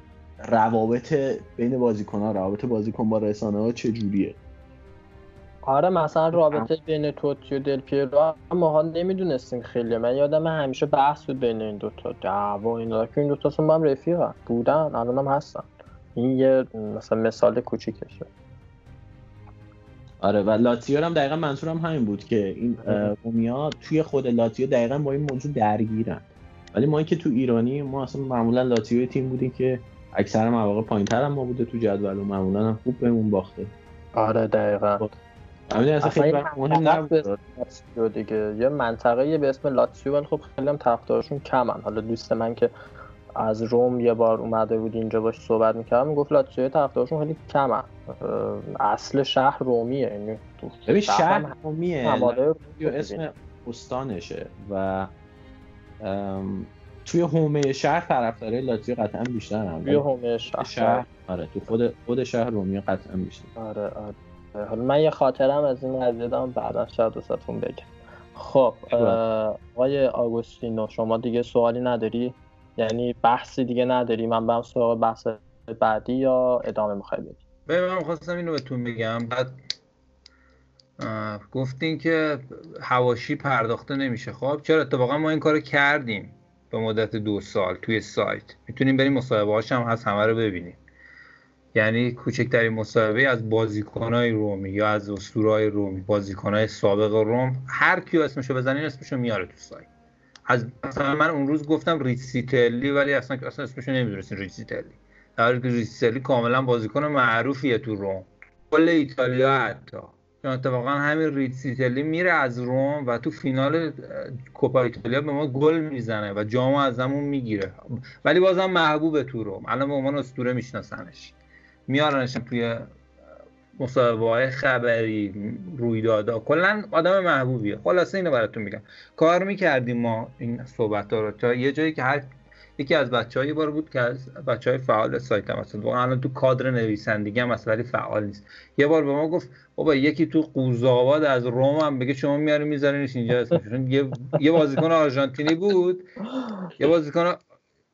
روابط بین بازیکن‌ها، روابط بازیکن با رسانه‌ها چجوریه. آره مثلا رابطه بین توتی و دل پیرو ماها نمیدونستیم خیلی. من یادم همیشه بحث بود بین این دوتا، دعوا اینا، که این دوتا اصلا با هم رفیقا بودن، الانم هستن. این یه مثلا مثال کوچیکشه. آره و لاتزیو هم دقیقاً منظورم همین بود که این قومیا توی خود لاتزیو دقیقاً با این موضوع درگیرن، ولی ما که تو ایرانی ما اصلا معمولا لاتزیو تیم بودیم که اکثر مواقع پایین‌تر هم ما بوده تو جدول و معمولا هم خوب بهمون باخته. آره دقیقاً با... امیده اصلا خیلی مهم نبود دیگه. یه منطقه به اسم لاتزیو ولی خب خیلی هم طرفدارشون کمن. حالا دوست من که از روم یه بار اومده بود اینجا باش صحبت میکردم میگفت لاتزیو طرفدارشون خیلی کمن، اصل شهر رومیه. یعنی ببین شهر رومیه، اسم استانشه و توی حومه شهر طرفدارای لاتزیو قطعا بیشترن. توی حومه شهر آره، تو خود خود شهر رومیه قطعا بیشتر. آره آره حالا من یه خاطرم از این قضیه دارم، بعدا شاید دوستتون بگم. خب آقای آگوستینو شما دیگه سوالی نداری؟ یعنی بحثی دیگه نداری؟ من برم سراغ بحث بعدی یا ادامه میخوای بدی؟ ببین من خواستم اینو بهتون بگم. بعد گفتین که حواشی پرداخته نمیشه. خب چرا؟ اتفاقا ما این کارو کردیم به مدت دو سال توی سایت. میتونیم بریم مصاحبه‌هاش هم هست همه رو ببینیم. یعنی کوچکترین مصاحبه از بازیکنای رومی یا از اسطورهای رومی، بازیکنای سابق روم، هر کیو اسمشو بزنین اسمشو میاره تو سایت. از مثلا من اون روز گفتم ریسیتلی، ولی اصلا اصلا اسمشو نمیدونستین ریسیتلی، در حالی که ریسیتلی کاملا بازیکن معروفیه تو روم، کل ایتالیا حتی. چون اتفاقا همین ریسیتلی میره از روم و تو فینال کوپا ایتالیا به ما گل میزنه و جامو ازمون میگیره، ولی بازم محبوبه تو روم، الان به عنوان اسطوره میشناسنش، میارنشم توی مصاحبه‌های خبری، رویدادها، کلاً آدم محبوبیه. خلاصه اینو براتون میگم. کار میکردیم ما این صحبت‌ها رو تا یه جایی که هر یکی از بچه‌ها یه بار بود که از بچه‌های فعال سایت هم هستن، واقعاً الان تو کادر نویسندگی هم هست ولی فعال نیست، یه بار به ما گفت بابا یکی تو قوزآباد از روم هم بگه شما میارین میذارینش اینجا اسمشون. یه یه بازیکن آرژانتینی بود، یه بازیکن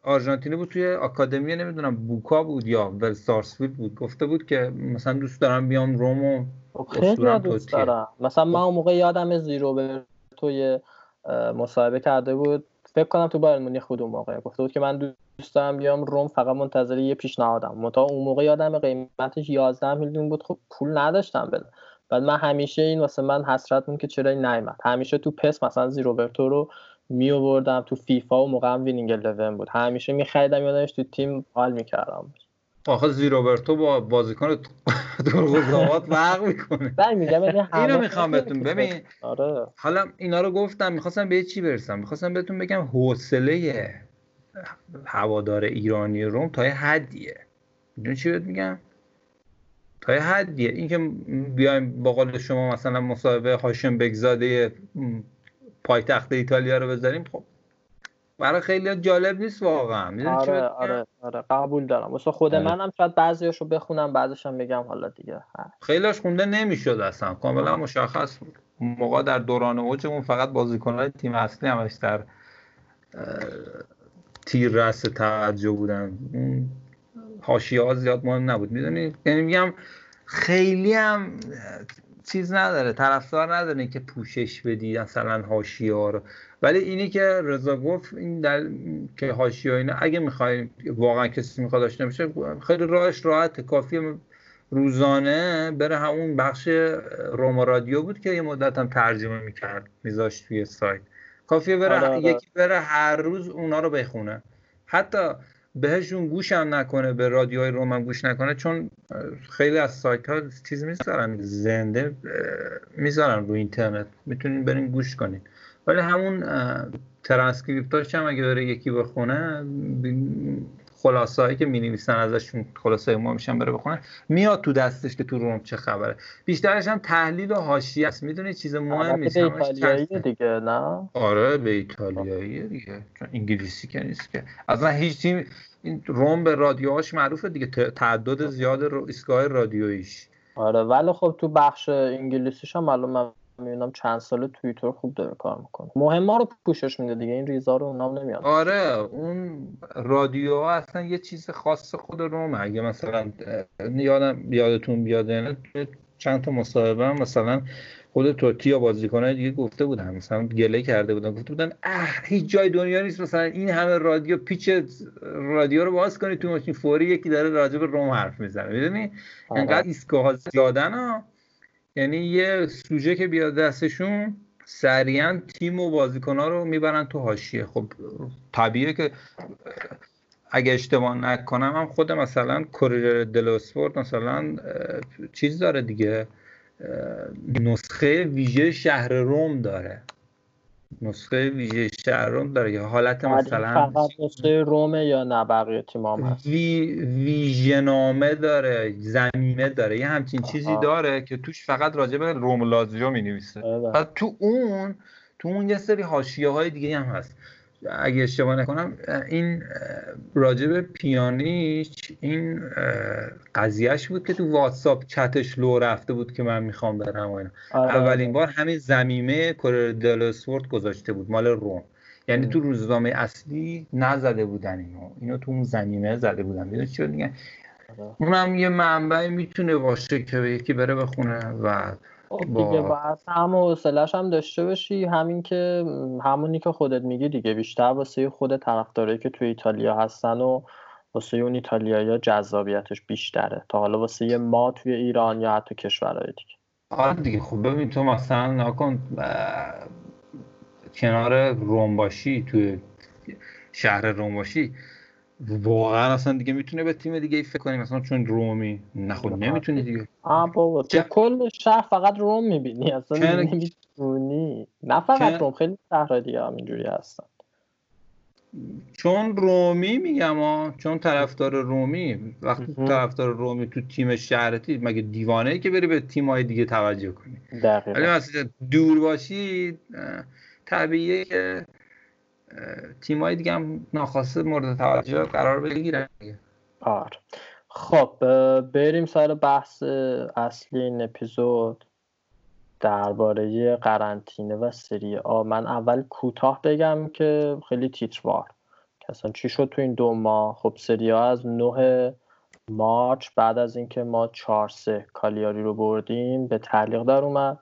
آرژانتینی بود توی آکادمی نمیدونم بوکا بود یا ورسارسفیلد بود، گفته بود که مثلا دوست دارم بیام روم و خیلی دوست دارم. مثلا من اون موقع یادم زیرو به توی مصاحبه کرده بود، فکر کنم تو بایر مونیخ بود، اون موقع گفته بود که من دوست دارم بیام روم، فقط منتظر یه پیشنهادم. منتها اون موقع یادم قیمتش یازده میلیون بود، خب پول نداشتم بدم. بعد من همیشه این واسه من حسرت بود که چرا این نیامد. همیشه تو پس مثلا زیروبرتو رو می آوردم، تو فیفا و موقعم وینینگ الیون بود، همیشه می خریدم، یادمش تو تیم حال می کردم. آخه زیروبرتو با بازیکن درگذرات فرق میکنه. من میگم اینو میخوام بهتون ببین. آره. حالا اینا رو گفتم، میخواستم به چی برسم؟ میخواستم بهتون بگم حوصله هوادار ایرانی روم تا یه حدیه. میدونی چی بهت میگم؟ تا یه حدیه. اینکه بیایم با قول شما مثلا مصاحبه هاشم بگزاده پایتخت ایتالیا رو بذاریم، خب برای خیلی جالب نیست واقعا. آره آره آره قبول دارم. واسه خود آره. منم شاید بعضیاشو بخونم، بعضیاشم بگم حالا دیگه. خیلیش خونده نمیشد اصلا، کاملا مشخص بود. موقع در دوران اوجمون فقط بازیکن‌های تیم اصلی همش در تیر رأس توجه بودن. حاشیه‌ها زیاد مهم نبود، میدونی؟ یعنی میگم خیلی هم چیز نداره، طرفدار نداره که پوشش بدی مثلا حاشیه‌ها رو. ولی اینی که رضا گفت این دل... که حاشیه‌ها اینا اگه می‌خواید واقعا کسی می‌خواد داشته باشه، خیلی راهش راحت، کافیه روزانه بره همون بخش روم رادیو بود که یه مدت هم ترجمه می‌کرد می‌ذاشت توی سایت، کافیه بره آره. یکی بره هر روز اونا رو بخونه، حتی بهشون گوش هم نکنه، به رادیوهای روم هم گوش نکنه، چون خیلی از سایت ها چیز میذارن زنده میذارن رو اینترنت، میتونین برین گوش کنین. ولی همون ترانسکریپتاش هم اگه بره یکی بخونه، خلاصه هایی که مینویسن ازشون، خلاصه ما میشن بره بخونه، میاد تو دستش که تو روم چه خبره. بیشترش هم تحلیل و حاشیه است، میدونی چیز مهم نیست. به ایتالیایی دیگه نه؟ آره به ایتالیایی دیگه، چون انگلیسی که نیست که اصلا هیچ تیم. این روم به رادیوهاش معروفه دیگه، تعداد زیاد رو ایستگاه رادیویش. آره ولی خب تو بخش انگلیسیش هم معلومه، میبینم چند ساله توییتر خوب داره کار میکنه، مهم‌ها رو پوشش میده دیگه، این ریزا رو اونام نمیاد. آره اون رادیوها اصلا یه چیز خاص خود رومه. اگه مثلا یادم یادتون بیاد نه چند تا مصاحبه مثلا خود توتی یا بازیکن‌های دیگه گفته بودن، مثلا گله کرده بودن، گفته بودن اه هیچ جای دنیا نیست مثلا این همه رادیو، پیچ رادیو رو باز کنی تو ماشین فوری یکی داره راجع به روم حرف میزنه، میدونی انقدر ایستگاه‌ها زیادن. یعنی یه سوژه که بیاد دستشون سریعا تیم و بازیکن‌ها رو میبرن تو حاشیه. خب طبیعیه که اگه اشتباه نکنم هم خود مثلا کوریر دلو اسپورت مثلا چیز داره دیگه، نسخه ویژه شهر روم داره، نسخه ویژه شهر روم داره یه حالت مثلا فقط نسخه رومه یا نه بقیه تیم‌ها هم وی ویژه نامه داره، زمینه داره، یه همچین چیزی داره که توش فقط راجع به روم لاتزیو می‌نویسه. بعد تو اون تو اون یه سری حاشیه‌های دیگه هم هست. اگه اشتباه نکنم این راجع به پیانیچ این قضیهش بود که تو واتساپ چتش لو رفته بود که من میخوام برم اینا. آره. اولین بار همین زمیمه کوریر دلو اسپورت گذاشته بود مال روم، یعنی ام. تو روزنامه اصلی نزده بودن اینو، اینو تو اون زمیمه زده بودن. میدونی چی میگن؟ آره. اونم یه منبعی میتونه باشه که یکی بره بخونه و دیگه واسه هم حوصله‌اش هم داشته باشی. همین که همونی که خودت میگی دیگه، بیشتر واسه خود طرفدارایی که تو ایتالیا هستن و واسه اون ایتالیایی‌ها جذابیتش بیشتره تا حالا واسه ما توی ایران یا حتی کشورهای دیگه. آره دیگه. خب ببین تو مثلا ناکن کنار روم باشی، تو شهر روم باشی، واقعا اصلا دیگه میتونه به تیم دیگه ای فکر کنیم مثلا چون رومی نه خود نمیتونی دیگه. آ بابا تو کل شهر فقط روم میبینی اصلا چن... نمیتونی نه فقط چن... روم، خیلی شهرهای دیگه هم اینجوری هستن چون رومی میگم ها، چون طرفدار رومی وقتی طرفدار رومی تو تیم شهرتی مگه دیوانه ای که بری به تیم‌های دیگه توجه کنی. ولی مثلا دور باشی طبیعیه که تیم‌های دیگه هم ناخواسته مورد توجه قرار بگیرن. آره خب بریم سر بحث اصلی این اپیزود درباره قرنطینه و سری آ. من اول کوتاه بگم که خیلی تیتروار اصلا چی شد تو این دو ماه. خب سری آ از نهم مارس بعد از اینکه ما چهار سه کالیاری رو بردیم به تعلیق در اومد.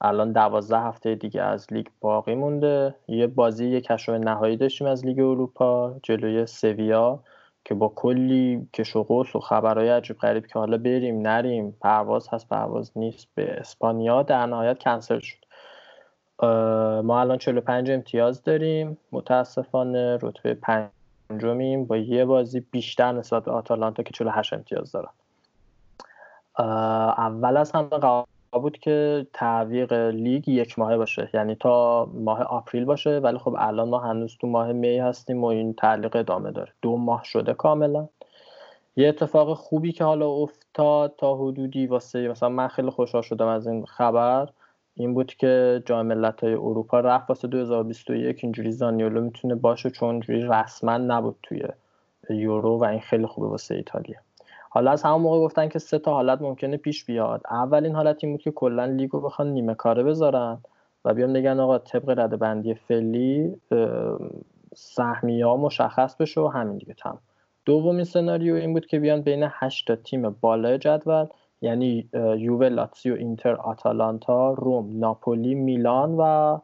الان دوازده هفته دیگه از لیگ باقی مونده. یه بازی یک کشف نهایی داشتیم از لیگ اروپا جلوی سویا که با کلی کش و قوس و خبرهای عجیب غریب که حالا بریم نریم، پرواز هست پرواز نیست، به اسپانیا در نهایت کنسل شد. ما الان چهل و پنج امتیاز داریم، متاسفانه رتبه پنجمیم با یه بازی بیشتر نسبت به آتالانتا که چهل و هشت امتیاز دارن. اول از همه قرار بود که تعویق لیگ یک ماهه باشه، یعنی تا ماه آپریل باشه، ولی خب الان ما هنوز تو ماه می هستیم و این تعلیق ادامه داره. دو ماه شده کاملا. یه اتفاق خوبی که حالا افتاد تا حدودی واسه مثلا من خیلی خوشحال شدم از این خبر، این بود که جام ملت‌های اروپا رفت واسه دو هزار و بیست و یک. اینجوری زانیولو میتونه باشه چون اینجوری رسما نبود توی یورو و این خیلی خوبه واسه ایتالیا. حالا از همون موقع گفتن که سه تا حالت ممکنه پیش بیاد. اولین حالت این بود که کلا لیگو بخوان نیمه کاره بذارن و بیان بگن آقا طبق رده‌بندی فعلی سهمیه‌ها مشخص بشه و همین دیگه تمام. دومین سناریو این بود که بیان بین هشت تا تیم بالای جدول، یعنی یووه، لاتزیو، اینتر، آتالانتا، روم، ناپولی، میلان و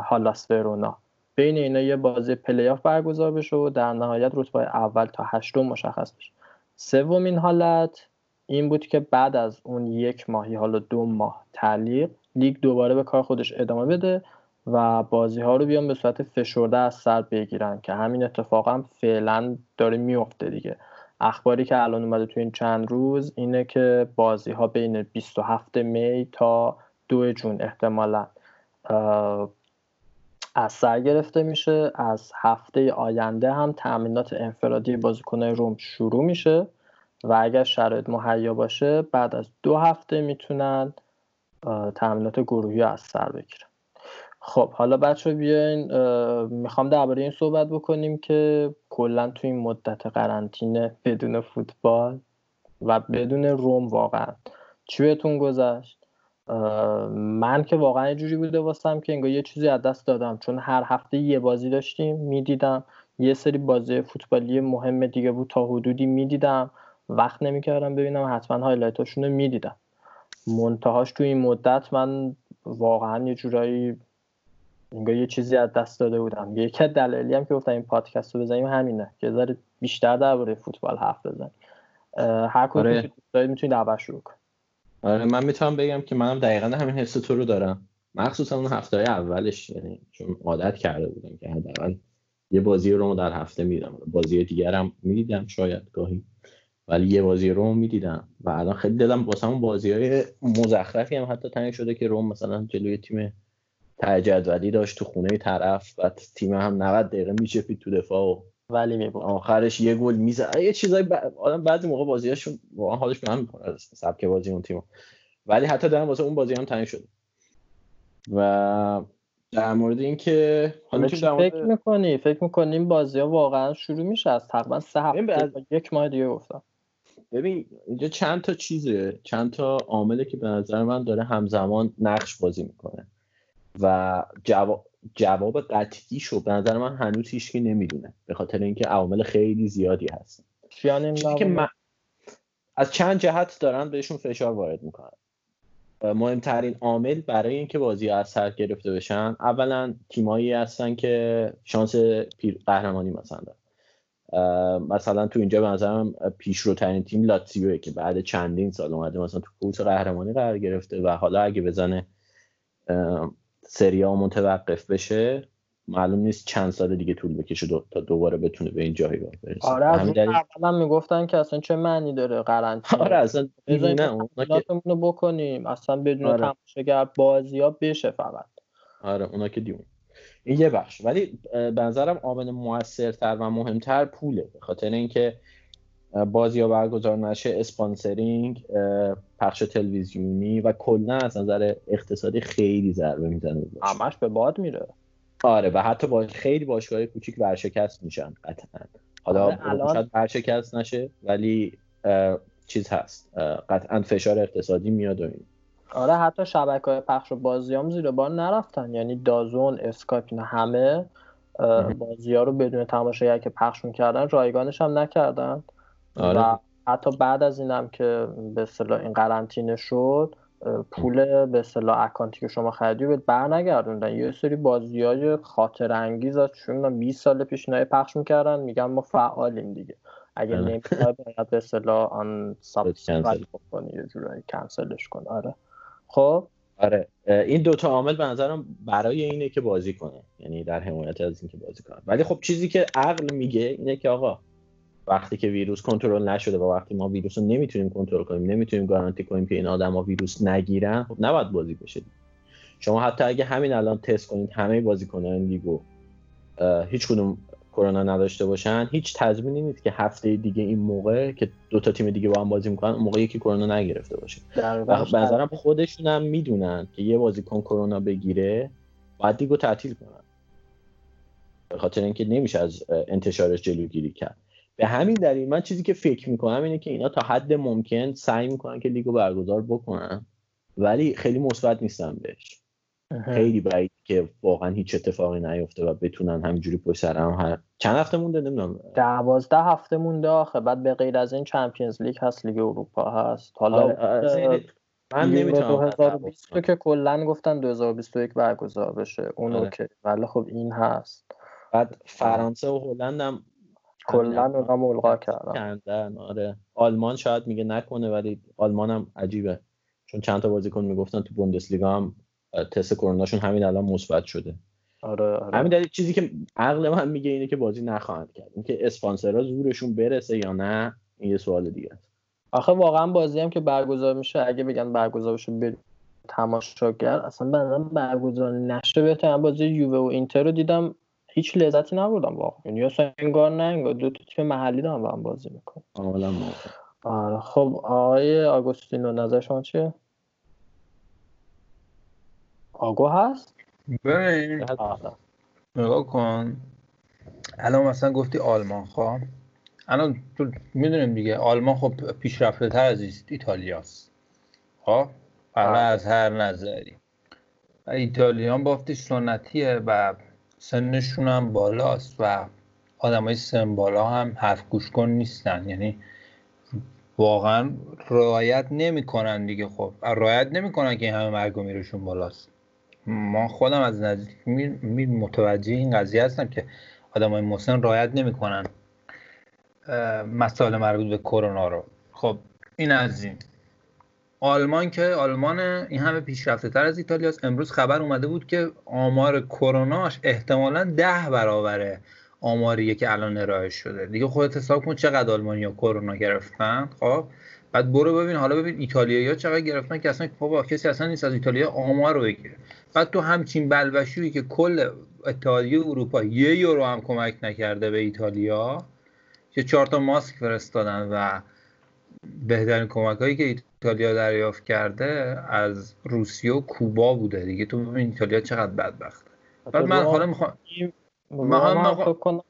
هالاس ورونا، بین اینا یه بازی پلی‌آف برگزار بشه و در نهایت رتبه اول تا هشتم مشخص بشه. سومین حالت این بود که بعد از اون یک ماهی، حالا دو ماه تعلیق، لیگ دوباره به کار خودش ادامه بده و بازی‌ها رو بیان به صورت فشرده از سر بگیرن که همین اتفاق هم فعلا داره میفته دیگه. اخباری که الان اومده تو این چند روز اینه که بازی‌ها بین بیست و هفتم می تا دوم جون احتمالاً از سر گرفته میشه. از هفته آینده هم تأمینات انفرادی بازیکن‌های روم شروع میشه و اگر شرایط مهیا باشه بعد از دو هفته میتونن تأمینات گروهی از سر بگیرن. خب حالا بچه بیاین میخوام درباره این صحبت بکنیم که کلا تو این مدت قرنطینه بدون فوتبال و بدون روم واقعا چی بهتون گذشت؟ من که واقعا یه جوری بوده واسم که انگار یه چیزی از دست دادم، چون هر هفته یه بازی داشتیم میدیدم، یه سری بازی فوتبالی مهم دیگه بود تا حدودی میدیدم، وقت نمیکردم ببینم، حتما هایلایتاشون رو میدیدم. منتهاش تو این مدت من واقعا یه جورایی انگار یه چیزی از دست داده بودم. یکی از دلایلی هم که گفتم این پادکست رو بزنیم همینه که ذره بیشتر درباره فوتبال حرف بزنیم. هر کدوم آره. دوستای میتونید اول شروع کنید. آره من میتونم بگم که منم دقیقاً همین حس تو رو دارم، مخصوصا اون هفته‌های اولش، یعنی چون عادت کرده بودم که حداقل یه بازی رو در هفته می‌دیدم، بازی دیگرم می‌دیدم شاید گاهی، ولی یه بازی روم می‌دیدم و الان خیلی دلم واسمون بازی‌های مزخرفی هم حتی تنگ شده که روم مثلا جلوی تیم تجدولی داشت تو خونه طرف و تیم هم نود دقیقه میچپید تو دفاع و ولی میبونه آخرش یه گل میزنه. یه چیزای ب... آدم بعضی موقع بازیاشون واقعا حالش به هم میکنه از سبک بازی اون تیمو، ولی حتی دارم واسه اون بازی هم تنگ شده. و در مورد اینکه حالا چی مورد... فکر میکنی فکر میکنیم بازی‌ها واقعا شروع میشه از تقریبا سه هفته تا یک ماه دیگه گفتم. ببین اینجا چند تا چیزه، چند تا عامله که به نظر من داره همزمان نقش بازی میکنه و جواب جواب قطعیشو به نظر من هنوز هیچکی نمیدونه، به خاطر اینکه عوامل خیلی زیادی هستن. چیزی که من از چند جهت دارن بهشون فشار وارد میکنن. مهمترین عامل برای اینکه بازی از سر گرفته بشن، اولا تیمایی هستن که شانس قهرمانی مثلا دارن. مثلا تو اینجا به نظرم پیشروترین تیم لاتزیوه که بعد چندین سال اومده مثلا تو کورس قهرمانی قرار گرفته و حالا اگه بزنه سریا متوقف بشه معلوم نیست چند سال دیگه طول بکشه دو تا دوباره بتونه به این جایی برسه. آره همین دلیل اولا میگفتن که اصلا چه معنی داره قرنطینه. آره اصلا بزنیم اوناتونو بکنیم اصلا بدون آره. تماشاگر بازی‌ها بشه فقط. آره اونا که دیون. این یه بخش، ولی به نظرم عامل موثرتر و مهمتر پوله، به خاطر اینکه بازی‌ها برگزار نشه، اسپانسرینگ، پخش تلویزیونی و کلا از نظر اقتصادی خیلی ضربه میزنه، همش به باد میره. آره و حتی با خیلی باشگاه‌های کوچیک ورشکست میشن قطعاً. حالا شاید الان... ورشکست نشه ولی چیز هست، قطعاً فشار اقتصادی میاد و این. آره حتی شبکه‌های پخش و بازیام زیر بار نرفتن، یعنی دازون، اسکایپ، اینا همه بازی‌ها رو بدون تماشاگر که پخش می‌کردن رایگانش هم نکردن. آره. و حتی بعد از اینم که به اصطلاح این قرنطینه شد، پول به اصطلاح اکانتی که شما خریدی رو برنگردوندن. یه سری بازیای خاطرانگیز از چون بیست سال پیش اینا پخش می‌کردن، میگن ما فعالیم دیگه، اگه نمی‌خوای باید به اصطلاح آن سابسکرایب کنی، یه جورایی کنسلش کن. آره خب آره این دوتا عامل به نظرم برای اینه که بازی کنه، یعنی در حمایت از اینکه بازی کنه. ولی خب چیزی که عقل میگه اینه که آقا وقتی که ویروس کنترل نشده و وقتی ما ویروس رو نمیتونیم کنترل کنیم، نمیتونیم گارانتی کنیم که این آدما ویروس نگیرن، خب نباید بازی بشه. شما حتی اگه همین الان تست کنید همه بازیکنان لیگو هیچ کدوم کرونا نداشته باشن، هیچ تضمینی نیست که هفته دیگه این موقع که دو تا تیم دیگه با هم بازی میکنن موقعی یکی کرونا نگرفته باشه. و به نظرم خودشون هم میدونن که یه بازیکن کرونا بگیره باید دیگه تعطیل کنن، به خاطر اینکه نمیشه از انتشارش جلوگیری کرد. به همین دلیل من چیزی که فکر میکنم اینه که اینا تا حد ممکن سعی میکنن که لیگو برگزار بکنن، ولی خیلی مثبت نیستن بهش. خیلی بعید که واقعا هیچ اتفاقی نیفته و بتونن همینجوری پشت سر هم هر چند هفته مونده، نمیدونم دوازده هفته مونده آخه، بعد به غیر از این چمپیونز لیگ هست، لیگ اروپا هست. حالا من نمیتونم دو هزار و بیست رو که کلا گفتن دو هزار و بیست و یک برگزار بشه اون اوکی، ولی خب این هست. بعد فرانسه و هلند هم کلا اونا ملغا کردن. آره آلمان شاید میگه نکنه، ولی آلمان هم عجیبه چون چند تا بازیکن میگفتن تو بوندسلیگا هم تست کروناشون همین الان مثبت شده. آره, آره. همین دلیل چیزی که عقل من میگه اینه که بازی نخواهند کرد. اینکه اسپانسرها زورشون برسه یا نه این یه سوال دیگه است. آخه واقعا بازی هم که برگزار میشه اگه بگن برگزار بشه به تماشاگر اصلا بنظرم برگزار نشه بهتره. بازی یووه و اینتر رو دیدم هیچ لذتی نبردم واقعا، یعنی اصلا انگار نه انگار دو تا تیم محلی دارن با هم بازی میکنن. کاملا آره. خب آقای آگوستینو نظر شما چیه؟ آگو هست؟ بریم نگاه کن. الان مثلا گفتی آلمان، خب الان تو میدونیم دیگه آلمان خب پیشرفته تر از ایتالیاست، خب برای از هر نظری ایتالیان بافتی سنتیه و سنشون هم بالاست و آدم های سن بالا هم حرف گوش کن نیستن، یعنی واقعا رعایت نمی کنن دیگه. خب رعایت نمی کنن که این همه مرگ و میرشون بالاست. ما خودم از نزدیک می, می متوجه این قضیه هستم که آدمای مسن رعایت نمی‌کنن مسائل مربوط به کرونا رو. خب این از این. آلمان که آلمان این همه پیشرفته‌تر از ایتالیاست. امروز خبر اومده بود که آمار کروناش احتمالاً ده برابره آماریه که الان ارائه شده. دیگه خودت حساب کن چقدر آلمانی‌ها کرونا گرفتن. خب بعد برو ببین حالا ببین ایتالیایی‌ها چقدر گرفتن که اصلا بابا کسی اصلا نیست از ایتالیا آمار رو بگیره. بعد تو همچین بلبشویی که کل اتحادیه اروپا یه یورو هم کمک نکرده به ایتالیا که چهار تا ماسک فرستادن و بهترین کمک‌هایی که ایتالیا دریافت کرده از روسیه و کوبا بوده. دیگه تو ببین ایتالیا چقدر بدبخته. بعد من حالا می‌خوام ما فکر کنم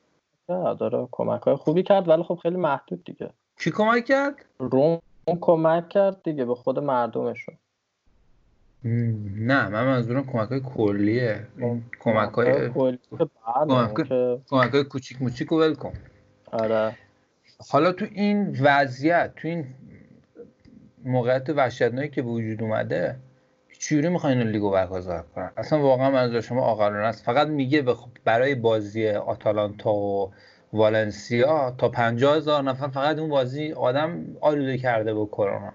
داره کمک‌های خوبی کرد ولی خب خیلی محدود دیگه. کی کمک کرد؟ روم کمک کرد دیگه به خود مردمشون. نه من منظورم کمک‌های کلیه. کمک‌های کلی که کمک‌های کوچیک موچیکو ول کن. آره. حالا تو این وضعیت تو این موقعیت وحشتناکی که وجود اومده چجوری میخواین لیگو برگزار کنن؟ اصلا واقعا منظور شما عاقلانه است. فقط میگه بخ... برای بازی آتالانتا و والنسیا تا پنجاه هزار نفر فقط اون بازی آدم آلوده کرده با کرونا.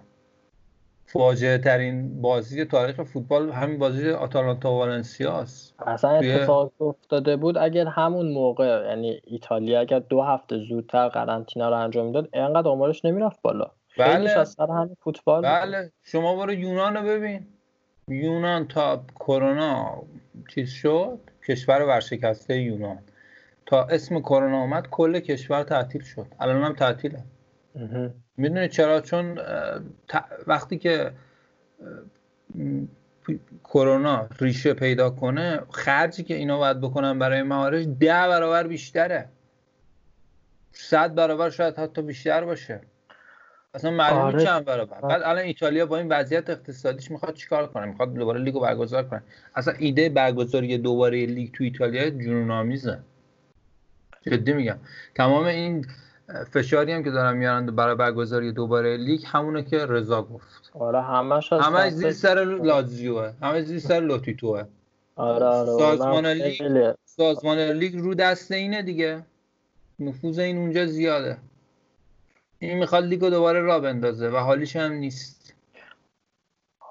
فاجعه ترین بازی تاریخ فوتبال همین بازی آتالانتا و والنسیا است. اصلا اتفاق افتاده بود اگر همون موقع، یعنی ایتالیا اگر دو هفته زودتر قرنطینه رو انجام میداد اینقدر آمارش نمیرفت بالا. خیلیش از سر همین فوتبال. بله شما برو یونان رو ببین. یونان تا کرونا چیز شد، کشور ورشکسته یونان تا اسم کرونا اومد کل کشور تعطیل شد. الان هم تعطیله. میدونی چرا؟ چون وقتی که کرونا ریشه پیدا کنه خرجی که اینا باید بکنن برای معالج ده برابر بیشتره، صد برابر شاید حتی بیشتر باشه. اصلا معلوم آره. چند برابر. بعد الان ایتالیا با این وضعیت اقتصادیش میخواد چیکار کنه؟ میخواد دوباره لیگو برگزار کنه. اصلا ایده برگزاری دوباره لیگ تو ایتالیا جنون‌آمیزه. جدی میگم. تمام این فشاری هم که دارن میارن برای برگزاری دوباره لیگ همونه که رضا گفت. آره همش از همش زیر سر لاتزیوه، همش زیر سر لاتیتوه. آره آره. سازمان لیگ سازمان لیگ رو دست اینه دیگه. نفوذ این اونجا زیاده. این میخواد لیگو دوباره راه بندازه و حالیش هم نیست.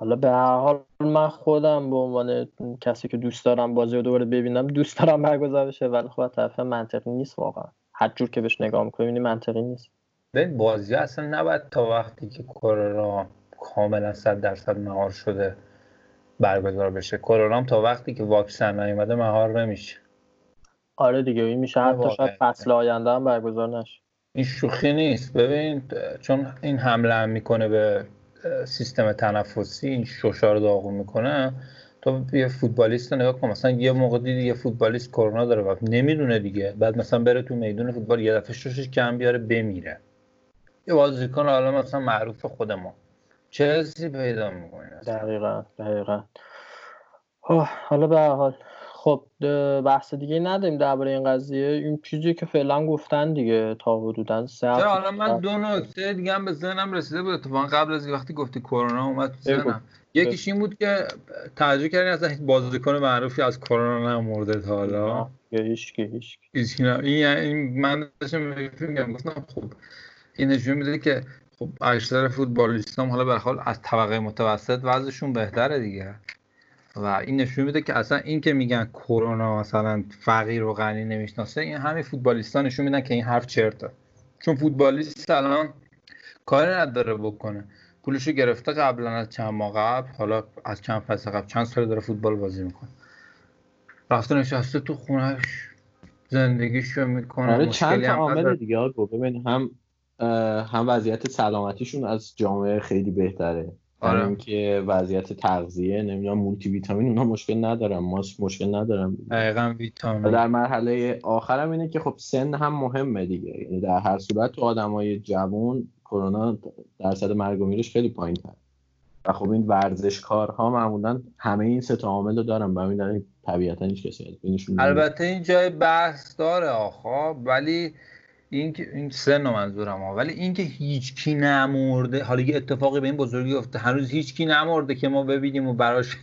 حالا به هر حال من خودم به عنوان کسی که دوست دارم بازی رو دوباره ببینم دوست دارم برگزار بشه، ولی خب طرفا منطقی نیست واقعا. هر جور که بهش نگاه می‌کنی می‌بینی منطقی نیست. ببین بازی اصلا نباید تا وقتی که کرونا کاملا صد درصد مهار شده برگزار بشه. کرونا هم تا وقتی که واکسن نیومده مهار نمیشه. آره دیگه، این میشه حتی شاید فصل آینده هم برگزار نشه. این شوخی نیست. ببین چون این حمله هم میکنه به سیستم تنفسی، این شوشا رو داغون میکنه. تو یه فوتبالیست رو نگاه کن، مثلا یه موقع دیدی یه فوتبالیست کرونا داره و نمیدونه دیگه، بعد مثلا بره تو میدون فوتبال یه دفعه شوشش کم بیاره بمیره. یه بازیکن حالا مثلا معروف خود ما چلسی پیدا میکنه. دقیقاً دقیقاً. حالا به هر حال خب بحث دیگه نداریم درباره این قضیه. این چیزی که فعلا گفتن دیگه تا حدوداً سه. حالا من دو نکته دیگه هم به ذهنم رسیده بود اتفاقا قبل از وقتی گفتی کرونا اومد تو ذهنم. یکیش این بود که تعجب کردین اصلا هیچ بازیکن معروفی از کرونا نمرده تا حالا. یا هیچ کی هیچ کی. این من داشتم میگم گفتم خب این نشون میده که خب اکثر فوتبالیست‌ها حالا به هر حال از طبقه متوسط وضعشون بهتره دیگه. و این نشون میده که اصلا این که میگن کرونا مثلا فقیر و غنی نمیشناسه، این همه فوتبالیست‌ها نشون میدن که این حرف چرته. چون فوتبالیست الان کاری نداره بکنه، پولشو گرفته قبلا از چند ماه قبل، حالا از چند فصل قبل، چند سال داره فوتبال بازی میکنه، رفته نشسته تو خونهش زندگیشو میکنه. آره چند تا عامل دیگه ها ببین، هم هم وضعیت سلامتیشون از جامعه خیلی بهتره، آره. هم که وضعیت تغذیه، نمیدونم مولتی ویتامین اونا مشکل ندارم، ماست مشکل ندارم دقیقاً ویتامین. در مرحله آخرم اینه که خب سن هم مهمه دیگه، یعنی در هر صورت تو آدمای جوان کرونا درصد مرگ و میرش خیلی پایین‌تره و خب این ورزشکارها معمولاً همه این سه تا عامل رو دارن، ببینید طبیعتاً هیچ کسی بینشون. البته این جای بحث داره آخه، ولی این که این سن منظورم ها، ولی این که هیچ کی نمرده، حالا یه اتفاقی به این بزرگی افتاده هنوز هیچ کی نمرده که ما ببینیم و براش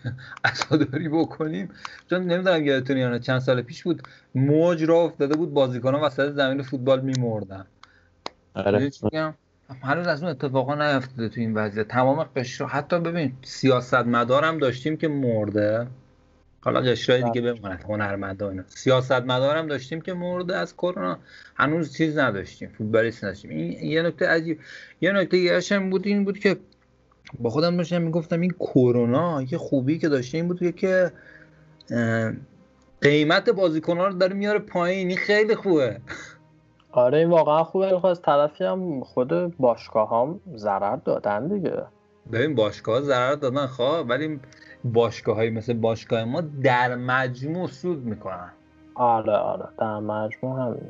عزاداری بکنیم. چون نمیدونم یادتون یا نه چند سال پیش بود موج را افتاده بود بازیکنان وسط زمین فوتبال میمردن. آره هنوز از اون اتفاقا نیفتاده تو این وضعیت. تمام قشر، حتی ببین سیاستمدار هم داشتیم که مرده، حالا قشرای دیگه بمونه هنرمندان، سیاستمدار هم داشتیم که مرده از کرونا، هنوز چیز نداشتیم، فوتبالیست نداشتیم. این یه نکته عجیب. یه نکته دیگه‌اش هم بود این بود که با خودم داشتم میگفتم این کرونا یه خوبی که داشته این بود که قیمت بازیکن‌ها رو داره میاره پایین، این خیلی خوبه. آره این واقعا خوبه، ولی از طرفی هم خود باشگاه‌هام ضرر دادن دیگه. ببین باشگاه‌ها ضرر دادن خواه، ولی باشگاه‌های مثل باشگاه ما در مجموع سود میکنن. آره آره در مجموع همینه،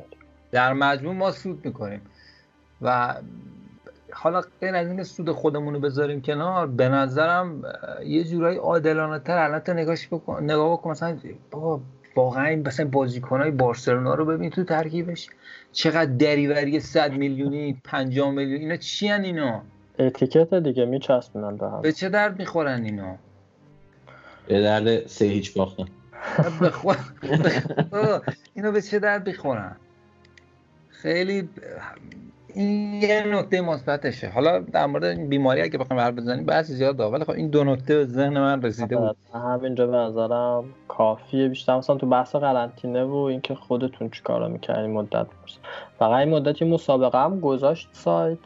در مجموع ما سود میکنیم و حالا غیر از اینکه سود خودمونو بذاریم کنار، به نظرم یه جورایی عادلانه تر الان تو نگاهش بکن، نگاه بکن مثلا بابا واقعا مثلا بازیکن‌های بارسلونا رو ببین تو ترکیبش چقدر دریوری صد میلیونی پنجاه میلیون، اینا چی ان؟ اینا اتیکت دیگه میچسبونن به هم. به چه درد میخورن اینا؟ به درد سه هیچ باختن. بخور اینو به چه درد بخورن؟ خیلی این یه نکته مثبتشه. حالا در مورد این بیماری اگه بخوام حرف بزنیم بحث زیاد داره، ولی خب این دو نکته ذهن من رسیده بود. همینجا به نظرم کافیه. بیشتر مثلا تو بحث قرنطینه و اینکه خودتون چیکارا می‌کردین مدت بود. فقط این مدتی مسابقه هم گذاشت سایت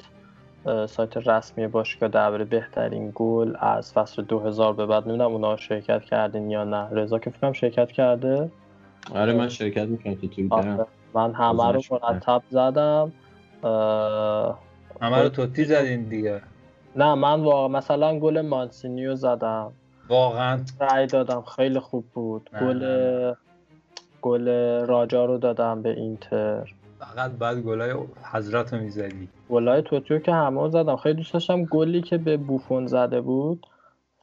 سایت رسمی باشگاه درباره بهترین گل از فصل دو هزار به بعد. نمیدونم اونا شرکت کردین یا نه. رضا که فکرم شرکت کرده. آره من شرکت میکنم تو توییترم. من همه رو مرتب زدم. اه... همه رو توتی زدین دیگه. نه من واقعا مثلا گل مانسینیو زدم. واقعا رأی دادم خیلی خوب بود. گل گل راجا رو دادم به اینتر. فقط بعد گلای حضرت رو میزدی. گلای توتیو که همه رو زدم. خیلی دوست داشتم گلی که به بوفون زده بود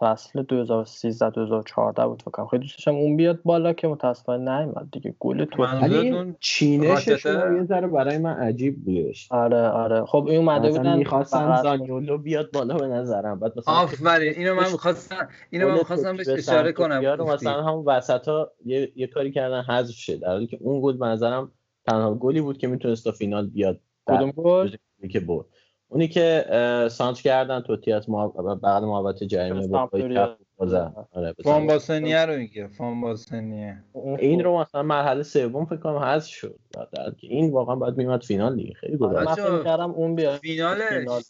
فصل دو هزار و سیزده دو هزار و چهارده بود فکرم، خیلی دوست داشتم اون بیاد بالا که متاسفانه نیومد دیگه. گل توتیو ولی چینششون یه ذره برای من عجیب بودش. آره آره خب این اومده بودن می‌خواستم زانیولو بیاد بالا به نظرم. بعد مثلا آفرین اینو من می‌خواستم اینو من می‌خواستم بهش اشاره کنم. یارو مثلا همون وسطا یه یه کاری کردن حذف شد، در حالی که اون گل به نظرم تنها گلی بود که میتونست تا فینال بیاد. کدوم گل؟ که بود اونی که سانچ کردن توتی از بغل محوطه جریمه با پای بازن. آره فان باسنیه رو میگه، فان باسنیه این رو مثلا مرحله سوم فکر کنم حذف شد، در که این واقعا باید میومد فینال دیگه. خیلی گل من فکر کردم اون بیاد فینالش فینال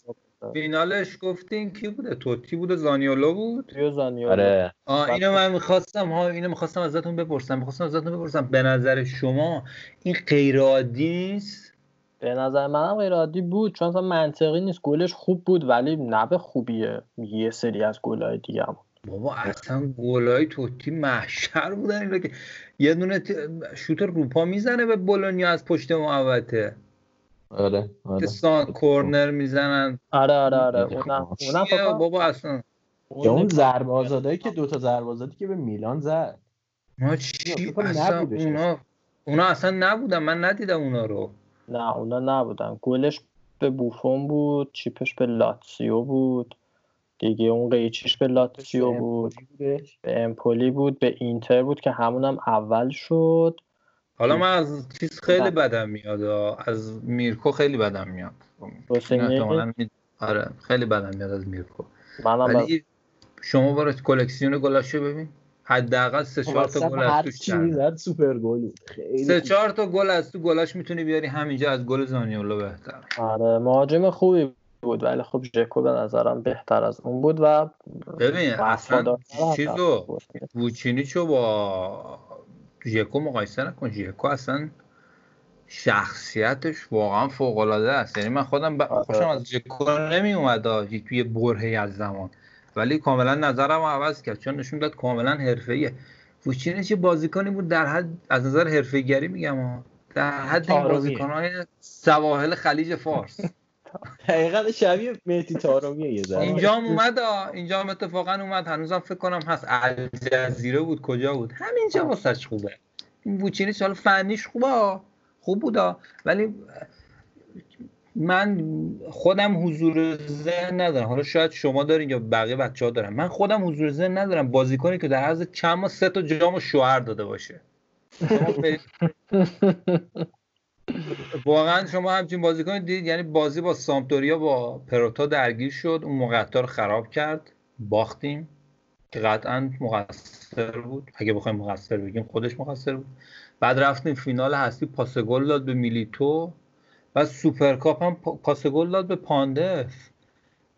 فینالش گفتین کی بوده؟ توتی بود و زانیولو بود. یو زانیولو. آره. آه اینو من می‌خواستم ها اینو می‌خواستم ازتون بپرسم. می‌خواستم ازتون بپرسم به نظر شما این غیر عادی نیست؟ به نظر منم غیر عادی بود، چون اصلا منطقی نیست. گلش خوب بود ولی نبه خوبیه. یه سری از گل‌های دیگه هم. بابا اصلا گل‌های توتی محشر بودن، اینا که یه دونه شوت روپا میزنه به بولونیا از پشت محوطه. آره آره دستان کورنر میزنن. آره آره آره اونم اونم فقط بابا اصلا اون ضربه آزادایی که دوتا ضربه آزادی که به میلان زد ما چی اصلا اونا اونا اصلا نبودن، من ندیدم اونا رو. نه اونا نبودن. گلش به بوفون بود، چیپش به لاتزیو بود دیگه، اون قیچیش به لاتزیو بود، به امپولی بود، به اینتر بود که همونم اول شد. حالا من از چیز خیلی بدم میاد، از میرکو خیلی بدم میاد. می... آره خیلی بدم میاد از میرکو. ولی شما برای کلکسیون گلاشو ببین، حداقل سه چهار تا گل از توش چند سوپر گل بود. خیلی سه چهار تا گل از تو گلاش میتونی بیاری، همینجا از گل زانیولو بهتر. آره مهاجم خوبی بود ولی خب ژکو به نظرم بهتر از اون بود. و ببین اصلا چیزو بوچینی چو با ژکو مقایسه نکن. ژکو اصلا شخصیتش واقعا فوق العاده است، یعنی من خودم ب... خوشم از ژکو نمی اومد توی برهه از زمان، ولی کاملا نظرم عوض کرد چون نشون داد کاملا حرفه‌ایه. فوچینه چه بازیکنی بود در حد از نظر حرفه‌گری میگم ها، در حد این بازیکن‌های سواحل خلیج فارس حقیقت شبیه مهدی طارمیه یه ذره. اینجام اومد اینجام اتفاقا اومد، هنوزم فکر کنم هست. الیزا زیرو بود کجا بود همینجا واسش خوبه. این بوچینی حالا فنیش خوبه، خوب بودا، ولی من خودم حضور ذهن ندارم. حالا شاید شما دارین یا بقیه بچه‌ها دارن، من خودم حضور ذهن ندارم بازیکنی که در عرض چند ماه سه تا جامو شوهر داده باشه. واقعا شما همچین بازیکن دید؟ یعنی بازی با سامپدوریا با پروتا درگیر شد، اون مقطع رو خراب کرد، باختیم که قطعا مقصر بود. اگه بخوایم مقصر بگیم خودش مقصر بود. بعد رفتیم فینال هستی، پاس گل داد به میلیتو، بعد سوپرکاپ هم پاس گل داد به پاندف.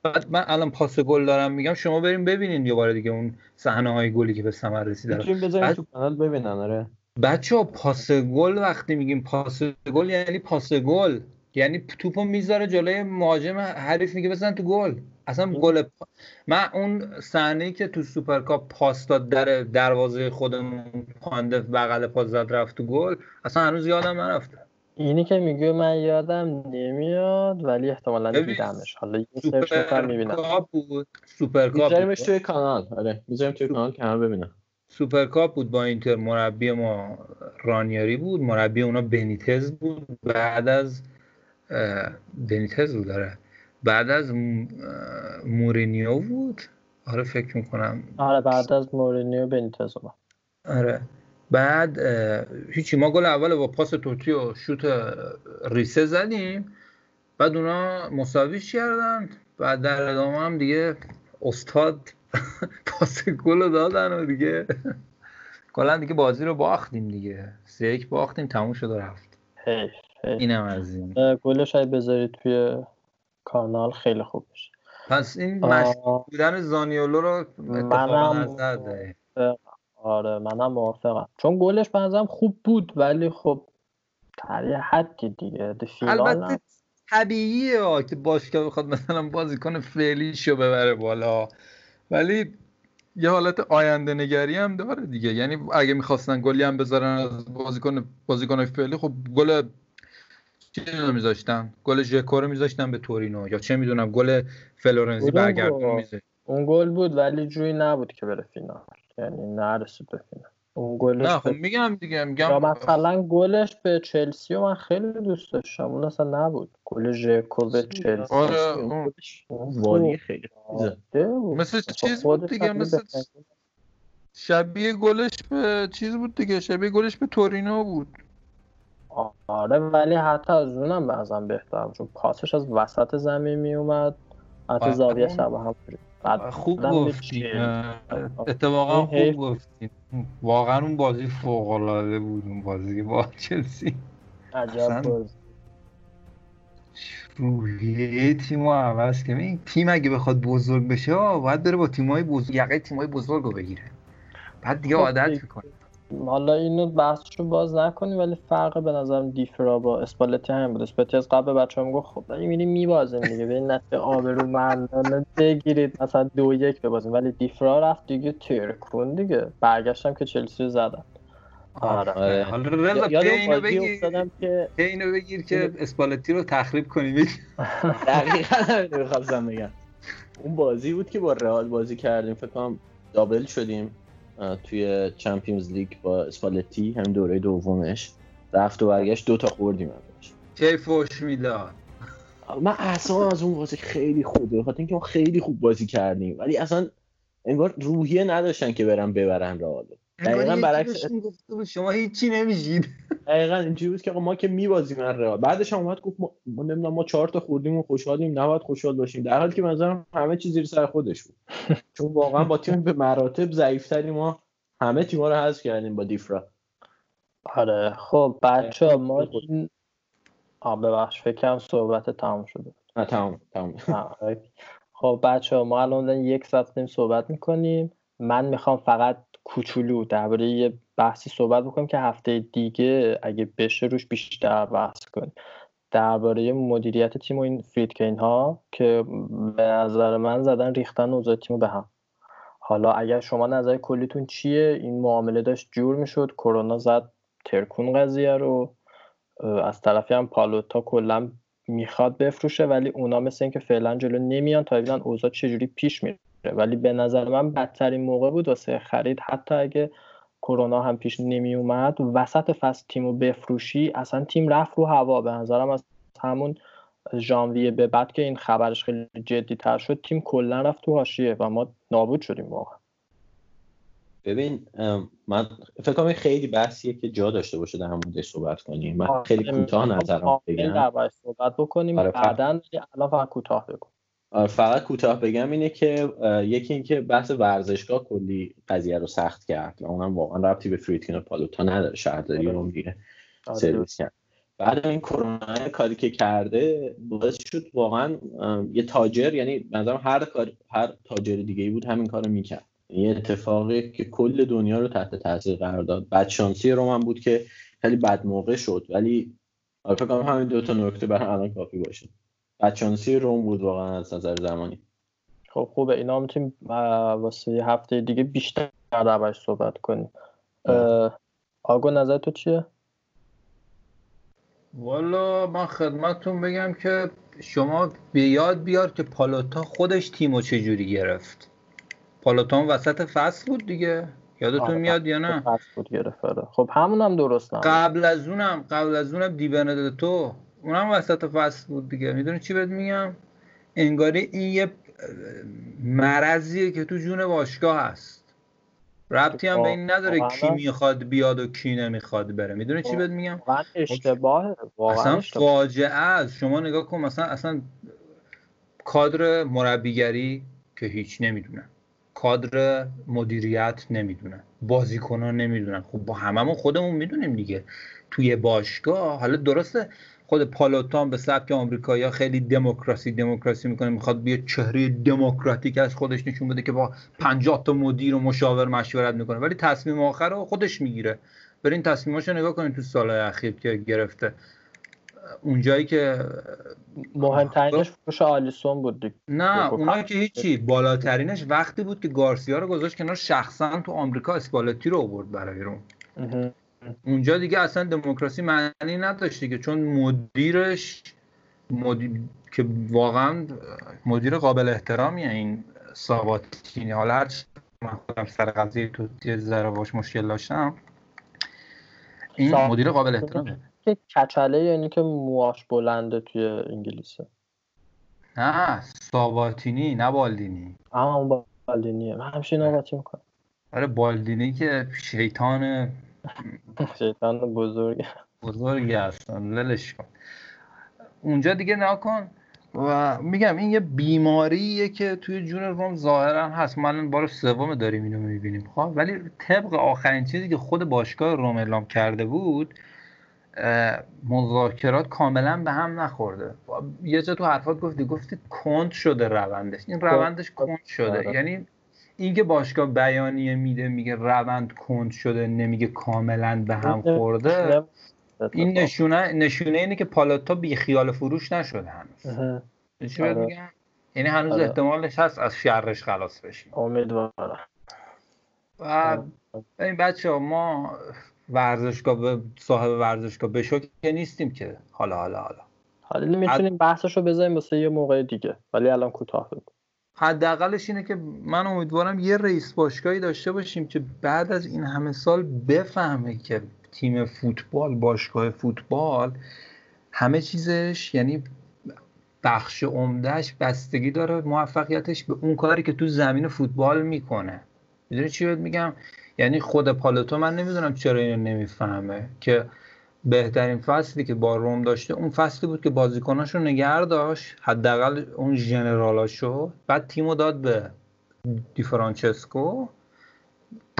بعد من الان پاس گل دارم میگم، شما بریم ببینین یه بار دیگه اون صحنه های گلی که به ثمر رسید. بذارید تو کانال ببینن. آره بچه ها پاس گل، وقتی میگیم پاس گل یعنی پاس گل یعنی توپو میذاره جلوی مهاجم حریف میگه بزن تو گل. اصلا گل پا... من اون صحنه‌ای که تو سوپرکاپ پاس داد در دروازه خودمون پاندف بغل پا زد رفت تو گل، اصلا هنوز یادم نرفته. اینی که میگه من یادم نمیاد ولی احتمالاً دیدمش. حالا یه سرچ می‌کنم می‌بینم. سوپرکاپ بود. سوپرکاپ. می‌ذاریمش توی کانال. آره می‌ذاریم توی کانال که همه ببینن. سوپرکاپ بود با اینتر، مربی ما رانیاری بود، مربی اونا بنیتز بود. بعد از بنیتز بود داره بعد از مورینیو بود. آره فکر میکنم آره بعد از مورینیو بنیتز بود. آره بعد هیچی ما گل اول با پاس توتی و شوت ریسه زدیم، بعد اونا مساویش کردن. بعد در ادامه هم دیگه استاد پاس گل دادن و دیگه کلا دیگه بازی رو باختیم دیگه. سه یک باختیم، تموم شد و رفت. اینم از این گلش های بذارید توی کانال خیلی خوب میشه. پس این مشکوک بودن زانیولو رو اتفاقا نظر دارید؟ آره منم موافقم، چون گلش بنظرم خوب بود ولی خب در حدی دیگه. البته طبیعیه ها که باشگاه بخواد مثلا بازیکن فعلیشو ببره بالا، ولی یه حالت آینده نگری هم داره دیگه. یعنی اگه می‌خواستن گلی هم بذارن از بازیکن بازیکن‌های فعلی، خب گل چیزو می‌ذاشتن، گل ژکو رو می‌ذاشتن به تورینو، یا چه می‌دونم گل فلورنزی برگردون می‌ذاشت. اون گل بود ولی جوری نبود که بره فینال، یعنی نرسید به فینال. اون گلش نه خب میگم دیگه، میگم مثلا گلش به چلسی و من خیلی دوست داشتم، اون اصلا نبود. گل ژکو به چلسی آره اون والی خیلی زده مثل چیز بود دیگه، مثل شبیه گلش به چیز بود دیگه، شبیه گلش به تورینو بود. آره ولی حتی از اونم بعضا بهتر بود، چون پاسش از وسط زمین می اومد، حتی زاویه شبه هم بود. خوب گفتین، اتفاقا خوب گفتین، واقعا اون بازی فوق العاده بود، اون بازی با چلسی عجب بود. روحیه تیمو عوض کنه. این تیم اگه بخواد بزرگ بشه باید بره با تیمای بزرگ، یقه تیمای بزرگ رو بگیره، بعد دیگه عادت میکنه. حالا اینو بحثشو باز نکنی، ولی فرق به نظرم دیفرا با اسپالتی هم بود. اسپالتی از قبل بچه‌ها میگفت خب می‌بینی می‌بازیم دیگه، به این نتیجه آبرومندانه بگیرید، مثلا دو یک ببازیم، ولی دیفرا رفت دیگه ترکون دیگه، برگشتم که چلسی رو زدن. آره حالا رضا اینو بگی که اینو بگیر که اسپالتی رو تخریب کنی. دقیقاً می‌خواستم بگم اون بازی بود که با رئال بازی کردیم، فکر کنم دابل شدیم توی چمپیونز لیگ با اسپالتی، هم دوره دومش رفت و برگشت دو تا خوردیم ازش. چه فوش میلاد. من اصلا از اون بازی خیلی خوب بود، خاطر اینکه ما خیلی خوب بازی کردیم، ولی اصلا انگار روحیه نداشتن که برن ببرن رئال. دقیقاً برعکس شما هیچی نمیشید. دقیقاً اینجوری بود که ما که میبازیم رئال، بعدش هم اومد گفت ما نمیدونم ما چهار تا خوردیم و خوشحالیم، نباید خوشحال باشیم، در حالی که منظورم همه چیز زیر سر خودش بود. چون واقعا با تیم به مراتب ضعیف‌تریم، ما همه تیم‌ها رو حذف کردیم با دیفرا. آره خب بچه‌ها ما آب ببخش فکرم صحبت تمام شده. نه تمام تمام. خب بچه‌ها ما الان یک ساعت نیم صحبت می‌کنیم. من می‌خوام فقط کوچولو درباره یه بحثی صحبت بکنیم که هفته دیگه اگه بشه روش بیشتر بحث کنیم، درباره مدیریت تیم و این فریدکین ها که به نظر من زدن ریختن اوضاع تیم به هم. حالا اگر شما نظر کلیتون چیه، این معامله داشت جور میشد، کرونا زد ترکون قضیه رو، از طرفی هم پالوتا کلا میخواد بفروشه ولی اونا مثل این که فعلا جلو نمیان تا ببینن اوضاع چجوری پیش میره، ولی به نظر من بدترین موقع بود واسه خرید. حتی اگه کرونا هم پیش نمی اومد وسط فصل تیمو بفروشی، اصلا تیم رفت رو هوا. به نظرم از همون ژانویه به بعد که این خبرش خیلی جدی‌تر شد تیم کلا رفت تو حاشیه و ما نابود شدیم واقعا. ببین من فکر کنم خیلی بحثیه که جا داشته باشه در همون صحبت کنیم. من خیلی کوتاه نظرم بگم، دربارش صحبت بکنیم بعداً، الان فقط کوتاه بگم. فقط کوتاه بگم اینه که یکی این که بحث ورزشگاه کلی قضیه رو سخت کرد و اونم واقعا ربطی به فریدکین و پالوتا نداره، شهرداری اون دیگه سرویس کرد. بعد این کرونا کاری که کرده باعث شد واقعا یه تاجر، یعنی مثلا هر کار هر تاجر دیگه‌ای بود همین کارو میکرد. یه اتفاقی که کل دنیا رو تحت تاثیر قرار داد. بدشانسی روم هم بود که خیلی بد موقع شد، ولی فکر کنم همین دو تا نکته برام الان کافی باشه. بچانسی روم بود واقعا از نظر زمانی. خب خوبه، اینا هم میتونیم واسه یه هفته دیگه بیشتر دربارش صحبت کنیم. آگو نظر تو چیه؟ والا من خدمتتون بگم که شما بیاد بیار که پالوتا خودش تیمو چجوری گرفت. پالوتا هم وسط فصل بود دیگه، یادتون میاد یا نه؟ فصل بود گرفت. خب همون هم درست نبود. قبل از اونم قبل از اونم دی بنادتو اونم وسط فصل بود دیگه. میدونی چی بهت میگم؟ انگاری این یه مرضیه که تو جون باشگاه هست، ربطی هم به این نداره کی میخواد بیاد و کی نمیخواد بره. میدونی چی بهت میگم؟ اشتباهه واقعا، اصلا فاجعه است. شما نگاه کن مثلا اصلا کادر مربیگری که هیچ نمیدونن، کادر مدیریت نمیدونن، بازیکنان نمیدونن. خب با هممون خودمون میدونیم دیگه توی باشگاه. حالا درسته خود پالوتا هم به سبک آمریکایی‌ها خیلی دموکراسی دموکراسی میکنه، میخواد بیاد چهره دموکراتیک از خودش نشون بده که با پنجاه تا مدیر و مشاور مشورت میکنه، ولی تصمیم آخر رو خودش میگیره. برین تصمیماشو نگاه کنین تو سالهای اخیر که گرفته، اونجایی که مهمترینش فروش آلیسون بود دیگه. نه اونایی که هیچی، بالاترینش وقتی بود که گارسیا رو گذاشت کنار، شخصا تو آمریکا اسپالتی رو آورد برای روم. اونجا دیگه اصلا دموکراسی معنی نداشت دیگه، چون مدیرش مدیر که واقعا مدیر قابل احترامیه این ساواتینی. حالا هرچی من خودم سر قضیه توتی ذره باش مشکل داشتم، این مدیر قابل احترامیه که کچله، یعنی که مواش بلنده توی انگلیسه. نه ساواتینی نه بالدینی. اما بالدینیه من همشه این آقاتی میکنم. آره بالدینی که شیطانه شیطان بزرگ. بزرگی هستن، ولش کن اونجا دیگه نکن. و میگم این یه بیماریه که توی جون روم ظاهرا هست، من بار سوم داریم اینو میبینیم خب، ولی طبق آخرین چیزی که خود باشگاه روم اعلام کرده بود مذاکرات کاملا به هم نخورده. یه جا تو حرفات گفتی گفتی کند شده روندش، این روندش کند شده آره. یعنی اینکه باشگاه بیانیه میده میگه روند کند شده، نمیگه کاملا به هم خورده، این نشونه نشونه اینه که پالوتا بی خیال فروش نشده هنوز. چی باید میگم؟ یعنی هنوز آره. احتمالش هست از شرش خلاص بشیم، امیدوارم. و این بچه‌ها ما ورزشگاه صاحب ورزشگاه بشو که نیستیم که حالا حالا حالا حالا میتونیم حد... بحثشو بذاریم واسه یه موقع دیگه، ولی الان کوتاه بود. حداقلش اینه که من امیدوارم یه رئیس باشگاهی داشته باشیم که بعد از این همه سال بفهمه که تیم فوتبال، باشگاه فوتبال، همه چیزش یعنی بخش عمدهش بستگی داره موفقیتش به اون کاری که تو زمین فوتبال میکنه. میدونی چی بهت میگم؟ یعنی خود پالوتا من نمیدونم چرا اینو نمیفهمه که بهترین فصلی که با روم داشته اون فصلی بود که بازیکناشو نگه داشت، حداقل اون ژنرالاشو، بعد تیمو داد به دی فرانچسکو،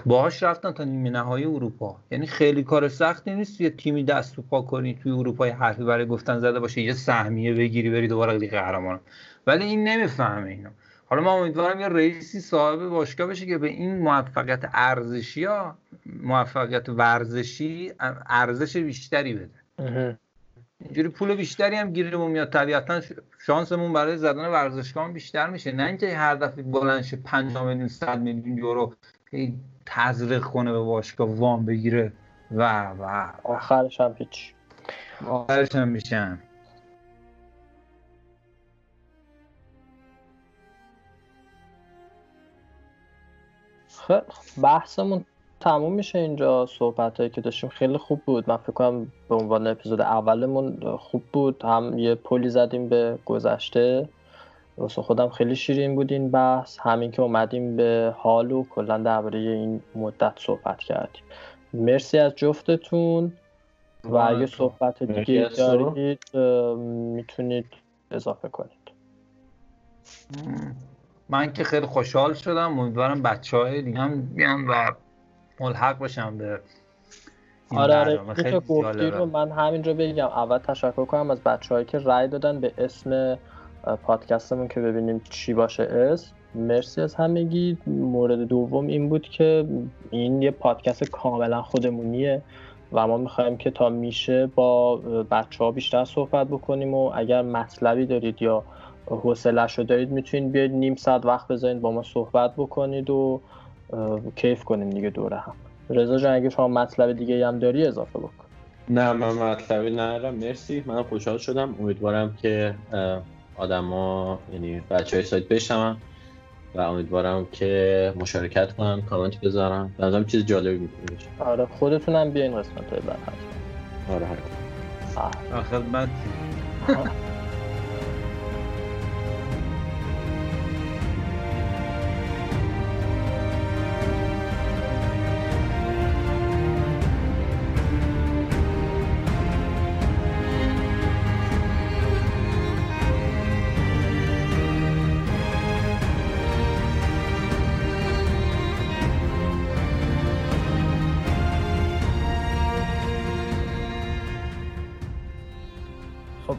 باهاش رفتن تا نیمه نهایی اروپا. یعنی خیلی کار سختی نیست یه تیمی دست تو پا کنی توی اروپای حرفی برای گفتن زده باشه، یه سهمیه بگیری بری دوباره لیگ قهرمانان، ولی این نمیفهمه اینو. حالا ما امیدوارم یه رئیسی صاحب باشگاه بشه که به این موفقیت ارزشی ها موفقیت ورزشی ارزش بیشتری بده. اینجوری پول بیشتری هم گیرمون میاد، طبیعتا شانسمون برای زدن ورزشکام بیشتر میشه، نه اینکه هر دفعه بلند شه پنج میلیون صد میلیون یورو تزریق کنه به باشگاه، وام بگیره و و آخرش هم هیچ آخرش هم میشن. بحثمون تموم میشه اینجا، صحبتایی که داشتیم خیلی خوب بود، من فکر کنم به عنوان اپیزود اولمون خوب بود، هم یه پلی زدیم به گذشته، واسه خودم خیلی شیرین بود این بحث، همین که اومدیم به حال و کلا درباره این مدت صحبت کردیم. مرسی از جفتتون و اگه صحبت دیگه دارید میتونید اضافه کنید. من که خیلی خوشحال شدم، امیدوارم بچه‌های دیگه هم بیان و ملحق بشم به این آره برنامه. آره خیلی گفتید رو من همین رو بگم، اول تشکر کنم از بچه‌هایی که رأی دادن به اسم پادکستمون که ببینیم چی باشه اسم. مرسی از همگی. مورد دوم این بود که این یه پادکست کاملا خودمونیه و ما می‌خوایم که تا میشه با بچه‌ها بیشتر صحبت بکنیم و اگر مطلبی دارید یا حوصله‌شو دارید میتونید بیاید نیم ساعت وقت بذارید با ما صحبت بکنید و کیف کنیم دیگه دوره هم. رضا جان اگه شما مطلب دیگه هم داری اضافه بکن. نه من مطلبی ندارم، مرسی. من خوشحال شدم، امیدوارم که آدما یعنی بچه‌های سایت بشنون و امیدوارم که مشارکت کنن، کامنت بذارن، بعدم چیز جالبی می‌بینید. آره خودتونم بیاین قسمت بعد. آره حتما. آخر بعد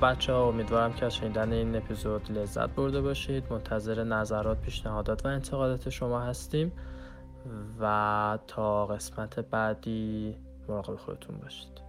بچه ها امیدوارم که از شنیدن این اپیزود لذت برده باشید. منتظر نظرات، پیشنهادات و انتقادات شما هستیم و تا قسمت بعدی مراقب خودتون باشید.